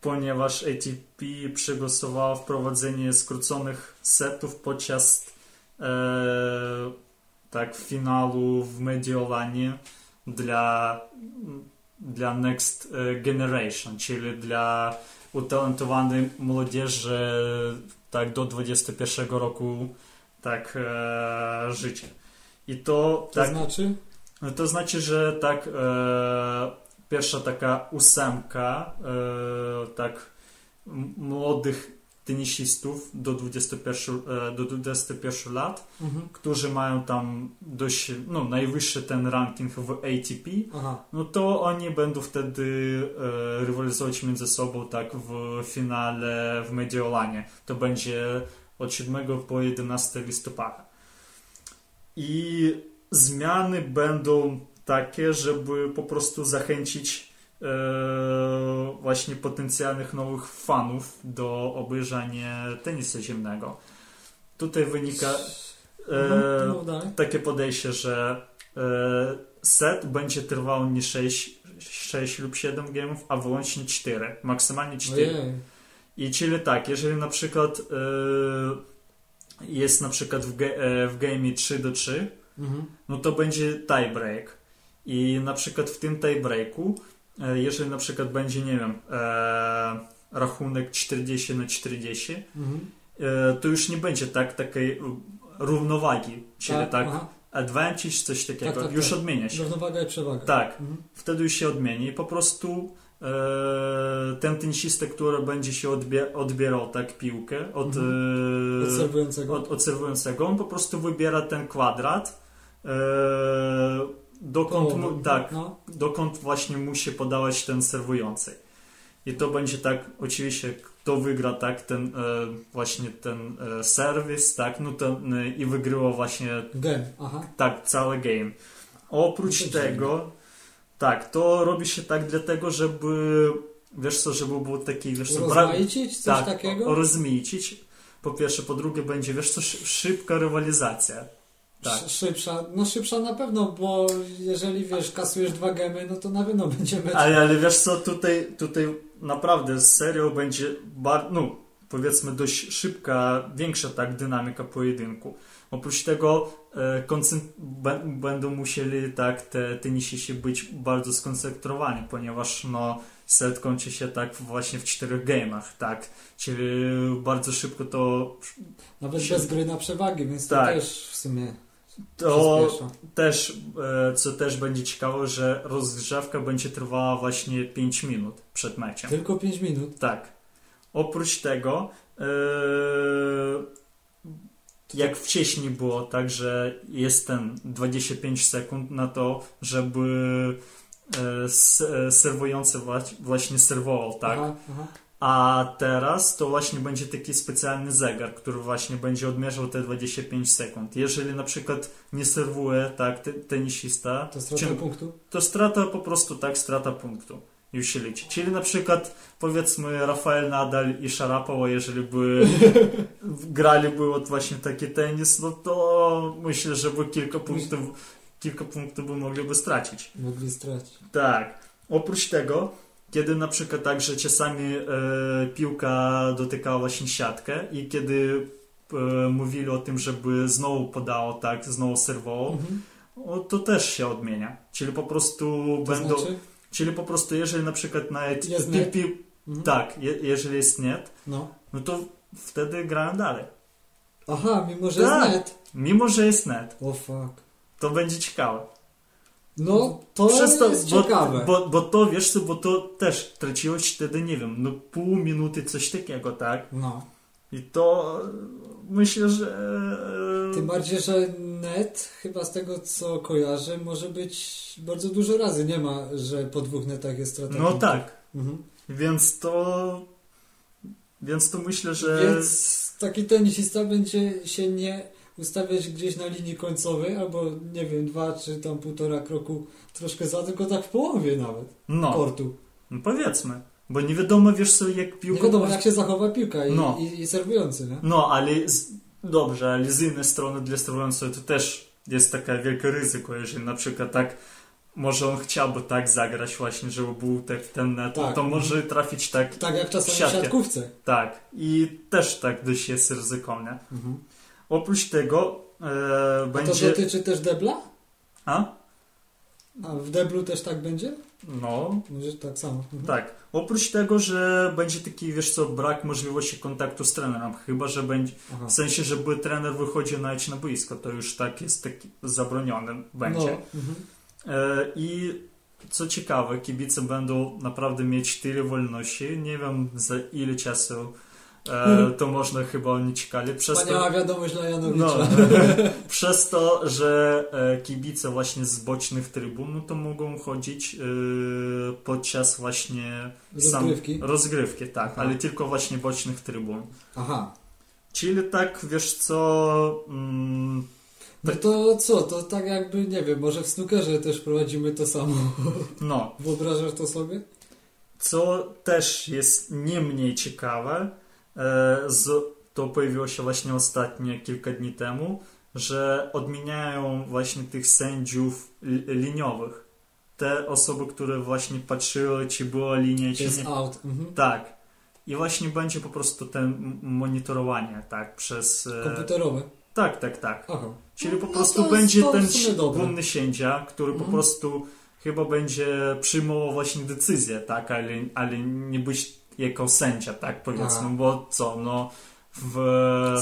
ponieważ ATP przegłosowało wprowadzenie skróconych setów podczas finału w Mediolanie dla Next Generation, czyli dla utalentowanej młodzieży tak do 21 roku tak życia. I to tak, znaczy? To znaczy, że tak pierwsza taka ósemka tak młodych tenisistów do 21 lat, którzy mają tam dość, no, najwyższy ten ranking w ATP, no to oni będą wtedy rywalizować między sobą tak w finale w Mediolanie. To będzie od 7 po 11 listopada. I zmiany będą takie, żeby po prostu zachęcić właśnie potencjalnych nowych fanów do obejrzania tenisa ziemnego. Tutaj wynika takie podejście, że set będzie trwał nie 6 lub 7 gemów, a wyłącznie 4, maksymalnie 4. Ojej. I czyli tak, jeżeli na przykład jest na przykład w game 3-3, no to będzie tiebreak. I na przykład w tym tiebreaku, jeżeli na przykład będzie, nie wiem, rachunek 40-40, to już nie będzie tak takiej równowagi, czyli tak advantage, coś takiego, tak, już odmienia się. Równowaga i przewaga. Tak, wtedy już się odmieni i po prostu ten tenisista, który będzie się odbierał tak piłkę od obserwującego, on po prostu wybiera ten kwadrat, dokąd właśnie musi podawać ten serwujący. I to będzie tak, oczywiście, kto wygra tak ten właśnie ten serwis, tak, no to i wygrywa właśnie game. Aha. Tak, cały game. Oprócz tego, tak, to robi się tak dlatego, żeby, wiesz co, żeby było taki, wiesz co, rozmaicić, coś tak, takiego? Rozmaicić, po pierwsze, po drugie będzie, wiesz co, szybka rywalizacja. Tak. Szybsza na pewno, bo jeżeli, wiesz, kasujesz dwa gemy, no to na pewno będziemy... Ale wiesz co, tutaj naprawdę serio będzie, no powiedzmy dość szybka, większa tak dynamika pojedynku. Oprócz tego będą musieli tak te tenisiści być bardzo skoncentrowani, ponieważ no set kończy się tak właśnie w 4 game'ach, tak? Czyli bardzo szybko to... Nawet bez gry na przewagi, więc tak. To też w sumie... To też, co też będzie ciekawe, że rozgrzewka będzie trwała właśnie 5 minut przed meczem. Tylko 5 minut? Tak. Oprócz tego, jak wcześniej było, tak, że jest ten 25 sekund na to, żeby serwujący właśnie serwował, tak? Aha. A teraz to właśnie będzie taki specjalny zegar, który właśnie będzie odmierzał te 25 sekund. Jeżeli na przykład nie serwuje, tak, tenisista... To strata punktu? To strata po prostu, tak, strata punktu. Już się liczy. Czyli na przykład, powiedzmy, Rafael Nadal i Szarapowa, jeżeli by graliby od właśnie taki tenis, no to myślę, że by kilka punktów by mogliby stracić. Mogli stracić. Tak. Oprócz tego, kiedy na przykład tak, że czasami piłka dotykała właśnie siatkę i kiedy mówili o tym, żeby znowu podało, tak, znowu serwowało, to też się odmienia. Czyli po prostu Czyli po prostu, jeżeli na przykład nawet... Jest net. Tak, jeżeli jest net, no to wtedy grają dalej. Aha, mimo że jest net. Mimo że jest net. O fuck. To będzie ciekawe. No, to jest ciekawe. Bo to, wiesz co, bo to też traciło się wtedy, nie wiem, no pół minuty, coś takiego, tak? No. I to myślę, że... Tym bardziej, że net, chyba z tego co kojarzę, może być bardzo dużo razy. Nie ma, że po dwóch netach jest strata. No tak. Więc to myślę, że... Więc taki tenisista będzie się nie ustawiać gdzieś na linii końcowej, albo nie wiem, 2 czy tam 1,5 kroku troszkę za, tylko tak w połowie nawet kortu. No powiedzmy. Bo nie wiadomo, wiesz co, jak piłka... Nie wiadomo, jak się zachowa piłka i serwujący, nie? No, ale ale z innej strony dla serwującego to też jest takie wielkie ryzyko, jeżeli na przykład tak, może on chciałby tak zagrać właśnie, żeby był tak ten net, tak, to może trafić tak... Tak jak czasami w siatkówce. Tak. I też tak dość jest ryzykowne. Oprócz tego będzie... A to dotyczy też debla? A w deblu też tak będzie? No. Będzie tak samo. Tak. Oprócz tego, że będzie taki, wiesz co, brak możliwości kontaktu z trenerem. Chyba, że będzie... Aha. W sensie, żeby trener wychodził nawet na boisko. To już tak jest taki zabroniony będzie. I co ciekawe, kibice będą naprawdę mieć tyle wolności. Nie wiem za ile czasu to można chyba oni czekali. Wspaniała wiadomość dla Janowicza. Przez to, że kibice właśnie z bocznych trybun, no to mogą chodzić podczas właśnie rozgrywki, tak. Aha. Ale tylko właśnie bocznych trybun. Aha. Czyli tak, wiesz co... No to co, to tak jakby, nie wiem, może w snookerze też prowadzimy to samo. No. Wyobrażasz to sobie? Co też jest nie mniej ciekawe, to pojawiło się właśnie ostatnio kilka dni temu, że odmieniają właśnie tych sędziów liniowych. Te osoby, które właśnie patrzyły, czy była linia, czy nie. Out. Tak. I właśnie będzie po prostu ten monitorowanie, tak, przez... Komputerowe? Tak. Aha. Czyli po prostu będzie ten główny sędzia, który po prostu chyba będzie przyjmował właśnie decyzję, tak, ale nie być jako sędzia, tak, powiedzmy, bo co, no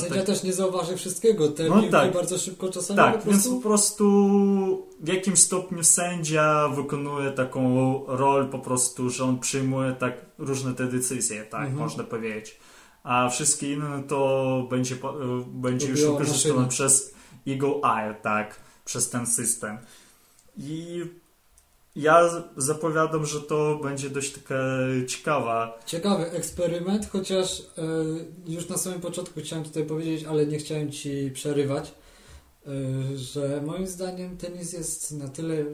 Sędzia też nie zauważy wszystkiego, te no tak, bardzo szybko czasami tak, po prostu... więc po prostu w jakimś stopniu sędzia wykonuje taką rolę po prostu, że on przyjmuje tak różne te decyzje, tak można powiedzieć, a wszystkie inne to będzie już wykorzystane przez Eagle Eye, tak, przez ten system. I ja zapowiadam, że to będzie dość taka ciekawy eksperyment, chociaż już na samym początku chciałem tutaj powiedzieć, ale nie chciałem Ci przerywać, że moim zdaniem tenis jest na tyle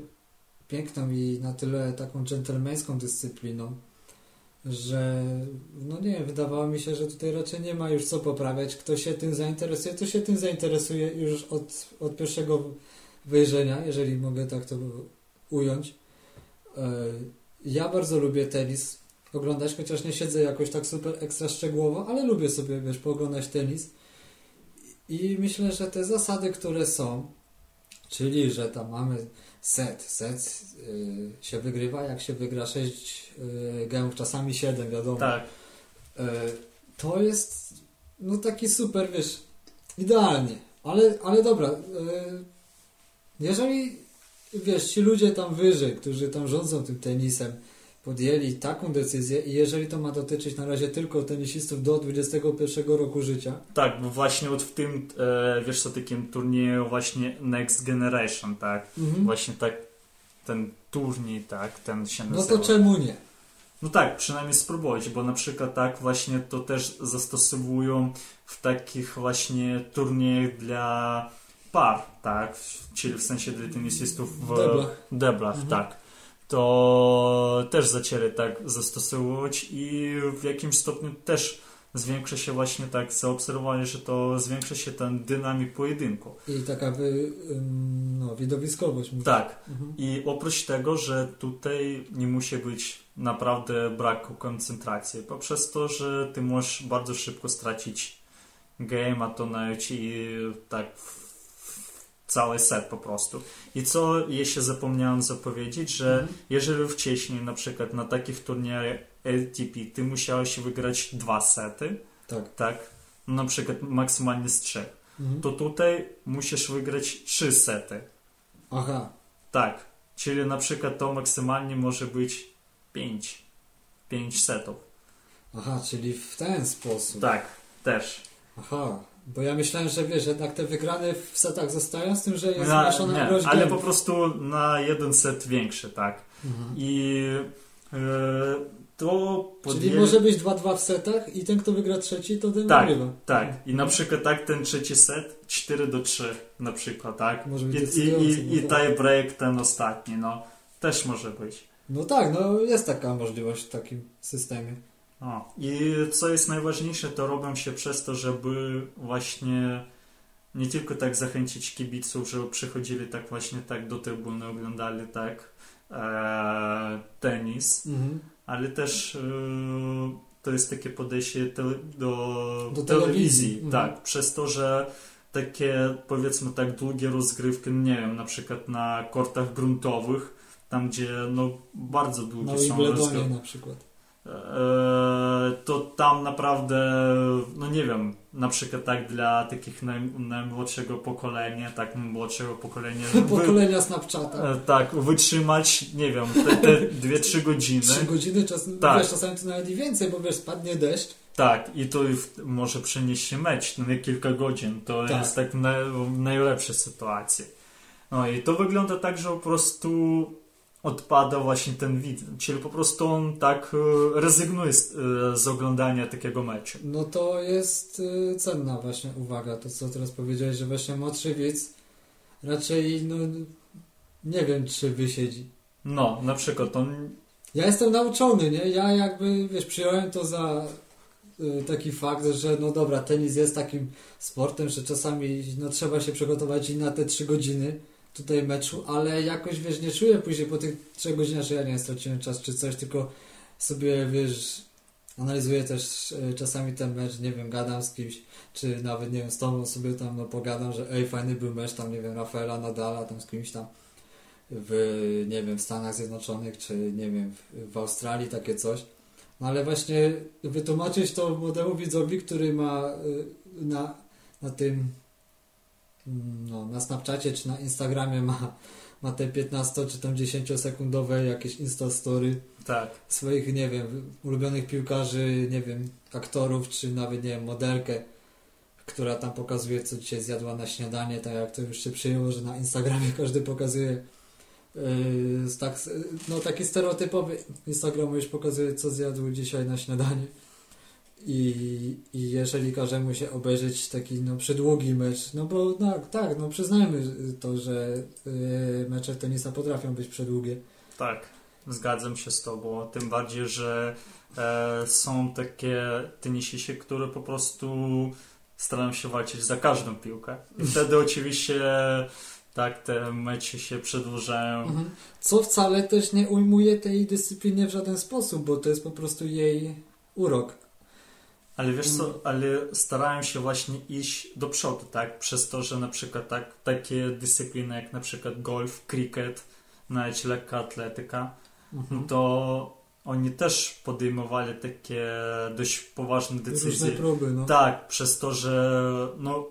piękną i na tyle taką dżentelmeńską dyscypliną, że no nie, wydawało mi się, że tutaj raczej nie ma już co poprawiać. Kto się tym zainteresuje, to się tym zainteresuje już od pierwszego wejrzenia, jeżeli mogę tak to ująć. Ja bardzo lubię tenis oglądać, chociaż nie siedzę jakoś tak super ekstra szczegółowo, ale lubię sobie, wiesz, pooglądać tenis i myślę, że te zasady, które są, czyli, że tam mamy set się wygrywa, jak się wygra 6 gemów, czasami 7, wiadomo. Tak. To jest no taki super, wiesz, idealnie, ale dobra, jeżeli wiesz, ci ludzie tam wyżej, którzy tam rządzą tym tenisem, podjęli taką decyzję i jeżeli to ma dotyczyć na razie tylko tenisistów do 21 roku życia. Tak, bo właśnie w tym, wiesz co, takim turnieju właśnie Next Generation, tak? Właśnie tak, ten turniej, tak, ten się nazywa. No to czemu nie? No tak, przynajmniej spróbować, bo na przykład tak właśnie to też zastosowują w takich właśnie turniejach dla par, tak, czyli w sensie dla tenisistów w deblach, tak, to też zaczęli tak zastosować i w jakimś stopniu też zwiększa się właśnie tak zaobserwowanie, że to zwiększa się ten dynamik pojedynku. I taka widowiskowość. Tak. I oprócz tego, że tutaj nie musi być naprawdę braku koncentracji, poprzez to, że ty możesz bardzo szybko stracić game, a to nawet i tak cały set po prostu. I co jeszcze zapomniałem zapowiedzieć, że jeżeli wcześniej na przykład na takich turniejach ATP ty musiałeś wygrać 2 sety, tak? Na przykład maksymalnie z 3, to tutaj musisz wygrać 3 sety. Aha. Tak, czyli na przykład to maksymalnie może być 5 setów. Aha, czyli w ten sposób. Tak, też. Aha. Bo ja myślałem, że wiesz, jednak te wygrane w setach zostają, z tym, że jest zmniejszona ilość ale po prostu na jeden set większy, tak. I to czyli może być 2-2 w setach i ten, kto wygra trzeci, to ten wygrywa. Tak. I na przykład tak ten trzeci set 4-3 na przykład, tak. Może być i tie break ten ostatni, no. Też może być. No tak, no jest taka możliwość w takim systemie. O. I co jest najważniejsze, to robią się przez to, żeby właśnie nie tylko tak zachęcić kibiców, żeby przychodzili tak właśnie tak do trybuny, oglądali tak tenis, ale też to jest takie podejście do telewizji. Tak, przez to, że takie powiedzmy tak długie rozgrywki, nie wiem, na przykład na kortach gruntowych, tam gdzie no bardzo długie są rozgrywki. Na przykład. To tam naprawdę, no nie wiem, na przykład tak dla takich najmłodszego pokolenia pokolenia Snapchata, tak, wytrzymać, nie wiem, te 2-3 godziny 3 godziny, czasami to nawet i więcej, bo wiesz, spadnie deszcz, tak, i to może przenieść się mecz na kilka godzin, to tak. Jest tak najlepsza sytuacja, no i to wygląda tak, że po prostu odpada właśnie ten widz, czyli po prostu on tak rezygnuje z oglądania takiego meczu. No to jest cenna właśnie uwaga, to co teraz powiedziałeś, że właśnie młodszy widz raczej, no nie wiem, czy wysiedzi. No, na przykład on... Ja jestem nauczony, nie? Ja jakby, wiesz, przyjąłem to za taki fakt, że no dobra, tenis jest takim sportem, że czasami no trzeba się przygotować i na te 3 godziny tutaj meczu, ale jakoś, wiesz, nie czuję później po tych 3 godzinach, że ja nie straciłem czas czy coś, tylko sobie, wiesz, analizuję też czasami ten mecz, nie wiem, gadam z kimś, czy nawet, nie wiem, z tobą sobie tam, no pogadam, że ej, fajny był mecz, tam, nie wiem, Rafaela Nadala, tam z kimś tam w, nie wiem, w Stanach Zjednoczonych, czy, nie wiem, w Australii, takie coś. Ale właśnie wytłumaczyć to młodemu widzowi, który ma na tym, no, na Snapchacie czy na Instagramie ma te 15 czy tam 10 sekundowe jakieś instastory, tak, swoich, nie wiem, ulubionych piłkarzy, nie wiem, aktorów, czy nawet, nie wiem, modelkę, która tam pokazuje, co dzisiaj zjadła na śniadanie, tak jak to już się przyjęło, że na Instagramie każdy pokazuje, no taki stereotypowy Instagram już pokazuje, co zjadł dzisiaj na śniadanie. I jeżeli każemy się obejrzeć taki, no, przydługi mecz, no bo tak, no przyznajmy to, że mecze tenisa potrafią być przydługie. Tak, zgadzam się z tobą, tym bardziej, że są takie tenisiści, które po prostu starają się walczyć za każdą piłkę. I wtedy oczywiście tak, te mecze się przedłużają. Co wcale też nie ujmuje tej dyscyplinie w żaden sposób, bo to jest po prostu jej urok. Ale wiesz co, ale starałem się właśnie iść do przodu, tak? Przez to, że na przykład takie dyscypliny jak na przykład golf, cricket, nawet lekka atletyka, to oni też podejmowali takie dość poważne decyzje. Różne próby, no. Tak, przez to, że no,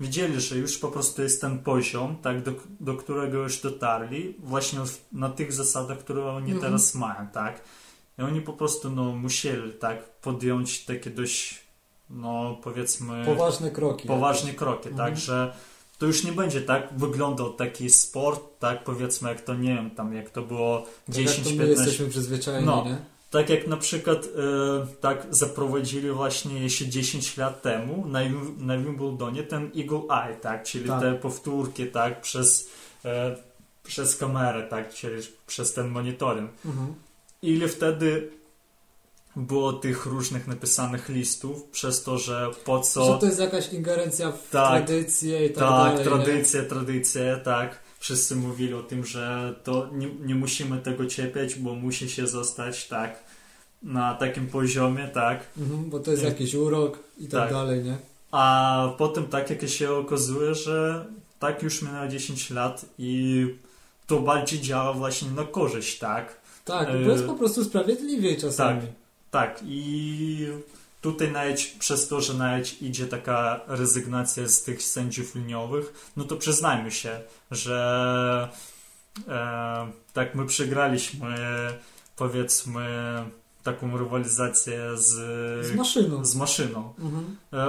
widzieli, że już po prostu jest ten poziom, tak, do którego już dotarli, właśnie na tych zasadach, które oni teraz mają, tak? I oni po prostu, no, musieli, tak, podjąć takie dość, no, powiedzmy, poważne kroki, tak, że to już nie będzie tak wyglądał taki sport, tak, powiedzmy, jak to, nie wiem, tam, jak to było 10-15. My jesteśmy przyzwyczajeni, no, nie? Tak jak na przykład tak zaprowadzili właśnie jeszcze 10 lat temu na Wimbledonie ten Eagle Eye, tak, czyli tak, te powtórki, tak, przez kamerę, tak, czyli przez ten monitoring. Ile wtedy było tych różnych napisanych listów, przez to, że po co... Że to jest jakaś ingerencja w tradycję i tak dalej. Tak, tradycje, tak. Wszyscy mówili o tym, że to nie musimy tego cierpieć, bo musi się zostać, tak, na takim poziomie, tak. Bo to jest jakiś urok i tak dalej, nie? A potem tak, jak się okazuje, że tak już minęło 10 lat i to bardziej działa właśnie na korzyść, tak. Tak, bo jest po prostu sprawiedliwie czasami. Tak. I tutaj nawet przez to, że nawet idzie taka rezygnacja z tych sędziów liniowych, no to przyznajmy się, że tak, my przegraliśmy, powiedzmy, taką rywalizację z maszyną.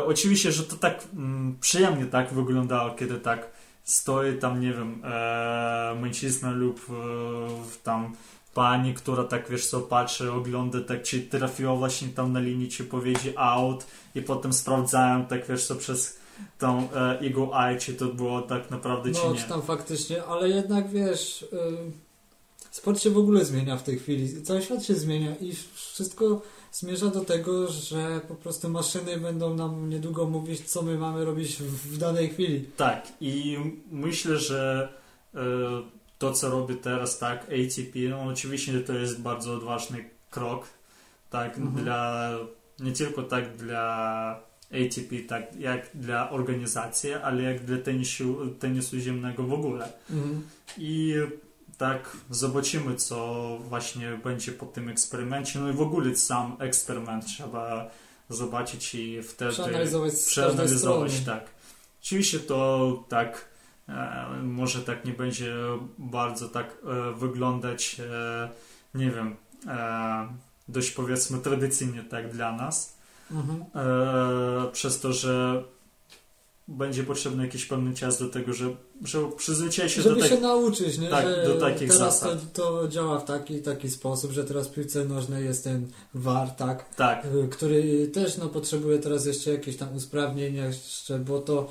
Oczywiście, że to tak przyjemnie tak wyglądało, kiedy tak stoi tam, nie wiem, mężczyzna lub tam pani, która tak, wiesz co, patrzy, ogląda, tak, czy trafiła właśnie tam na linii, czy powiedzie out, i potem sprawdzają, tak, wiesz co, przez tą Eagle Eye, czy to było tak naprawdę, czy nie. No, tam faktycznie, ale jednak, wiesz, sport się w ogóle zmienia w tej chwili, cały świat się zmienia i wszystko zmierza do tego, że po prostu maszyny będą nam niedługo mówić, co my mamy robić w danej chwili. Tak, i myślę, że to, co robi teraz, tak, ATP, no oczywiście to jest bardzo odważny krok, tak, dla, nie tylko tak dla ATP, tak, jak dla organizacji, ale jak dla tenisu ziemnego w ogóle. I tak zobaczymy, co właśnie będzie po tym eksperymencie, no i w ogóle sam eksperyment trzeba zobaczyć i wtedy przeanalizować, tak. Oczywiście to tak może tak nie będzie bardzo tak wyglądać, nie wiem, dość, powiedzmy, tradycyjnie, tak, dla nas, przez to, że będzie potrzebny jakiś pełny czas do tego, żeby przyzwyczaić się do tego. Żeby się nauczyć, nie? Tak, że do takich teraz zasad. Teraz to działa w taki sposób, że teraz w piłce nożnej jest ten VAR, tak? Tak. Który też, no, potrzebuje teraz jeszcze jakichś tam usprawnień, jeszcze, bo to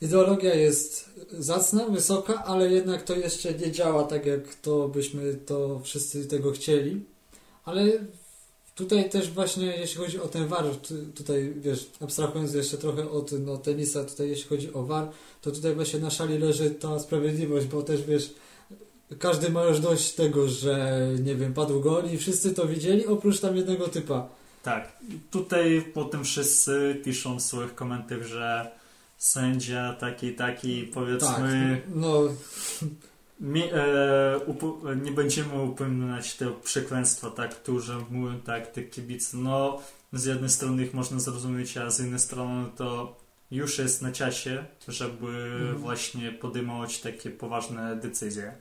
ideologia jest zacna, wysoka, ale jednak to jeszcze nie działa tak, jak to byśmy to wszyscy tego chcieli. Ale tutaj też właśnie, jeśli chodzi o ten VAR, tutaj, wiesz, abstrahując jeszcze trochę od, no, tenisa, tutaj jeśli chodzi o VAR, to tutaj właśnie na szali leży ta sprawiedliwość, bo też, wiesz, każdy ma już dość tego, że, nie wiem, padł gol i wszyscy to widzieli, oprócz tam jednego typa. Tak, tutaj potem wszyscy piszą w swoich komentarzach, że sędzia taki, powiedzmy, tak, no, nie będziemy upominać te przekleństwa, tak, którzy mówią tak, te kibice. No, z jednej strony ich można zrozumieć, a z innej strony to już jest na czasie, żeby właśnie podejmować takie poważne decyzje.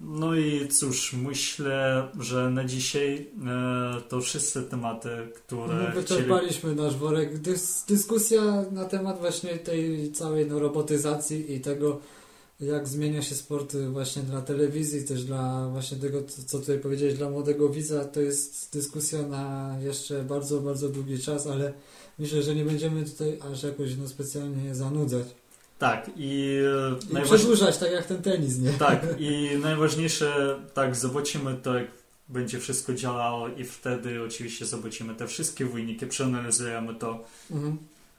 No i cóż, myślę, że na dzisiaj to wszystkie tematy, które... No, wyczerpaliśmy nasz worek. Dyskusja na temat właśnie tej całej robotyzacji i tego, jak zmienia się sport właśnie dla telewizji, też dla właśnie tego, co tutaj powiedziałeś, dla młodego widza. To jest dyskusja na jeszcze bardzo, bardzo długi czas, ale myślę, że nie będziemy tutaj aż jakoś specjalnie zanudzać. Tak, i przedłużać, tak jak ten tenis, nie? Tak, i najważniejsze, tak, zobaczymy to, jak będzie wszystko działało i wtedy oczywiście zobaczymy te wszystkie wyniki, przeanalizujemy to.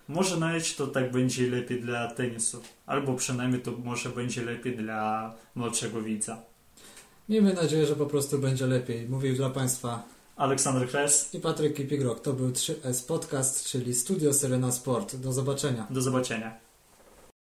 Może nawet to tak będzie lepiej dla tenisu, albo przynajmniej to może będzie lepiej dla młodszego widza. Miejmy nadzieję, że po prostu będzie lepiej. Mówił dla Państwa Aleksander Kres i Patryk Kipigroch. To był 3S Podcast, czyli Studio Serena Sport. Do zobaczenia. Do zobaczenia.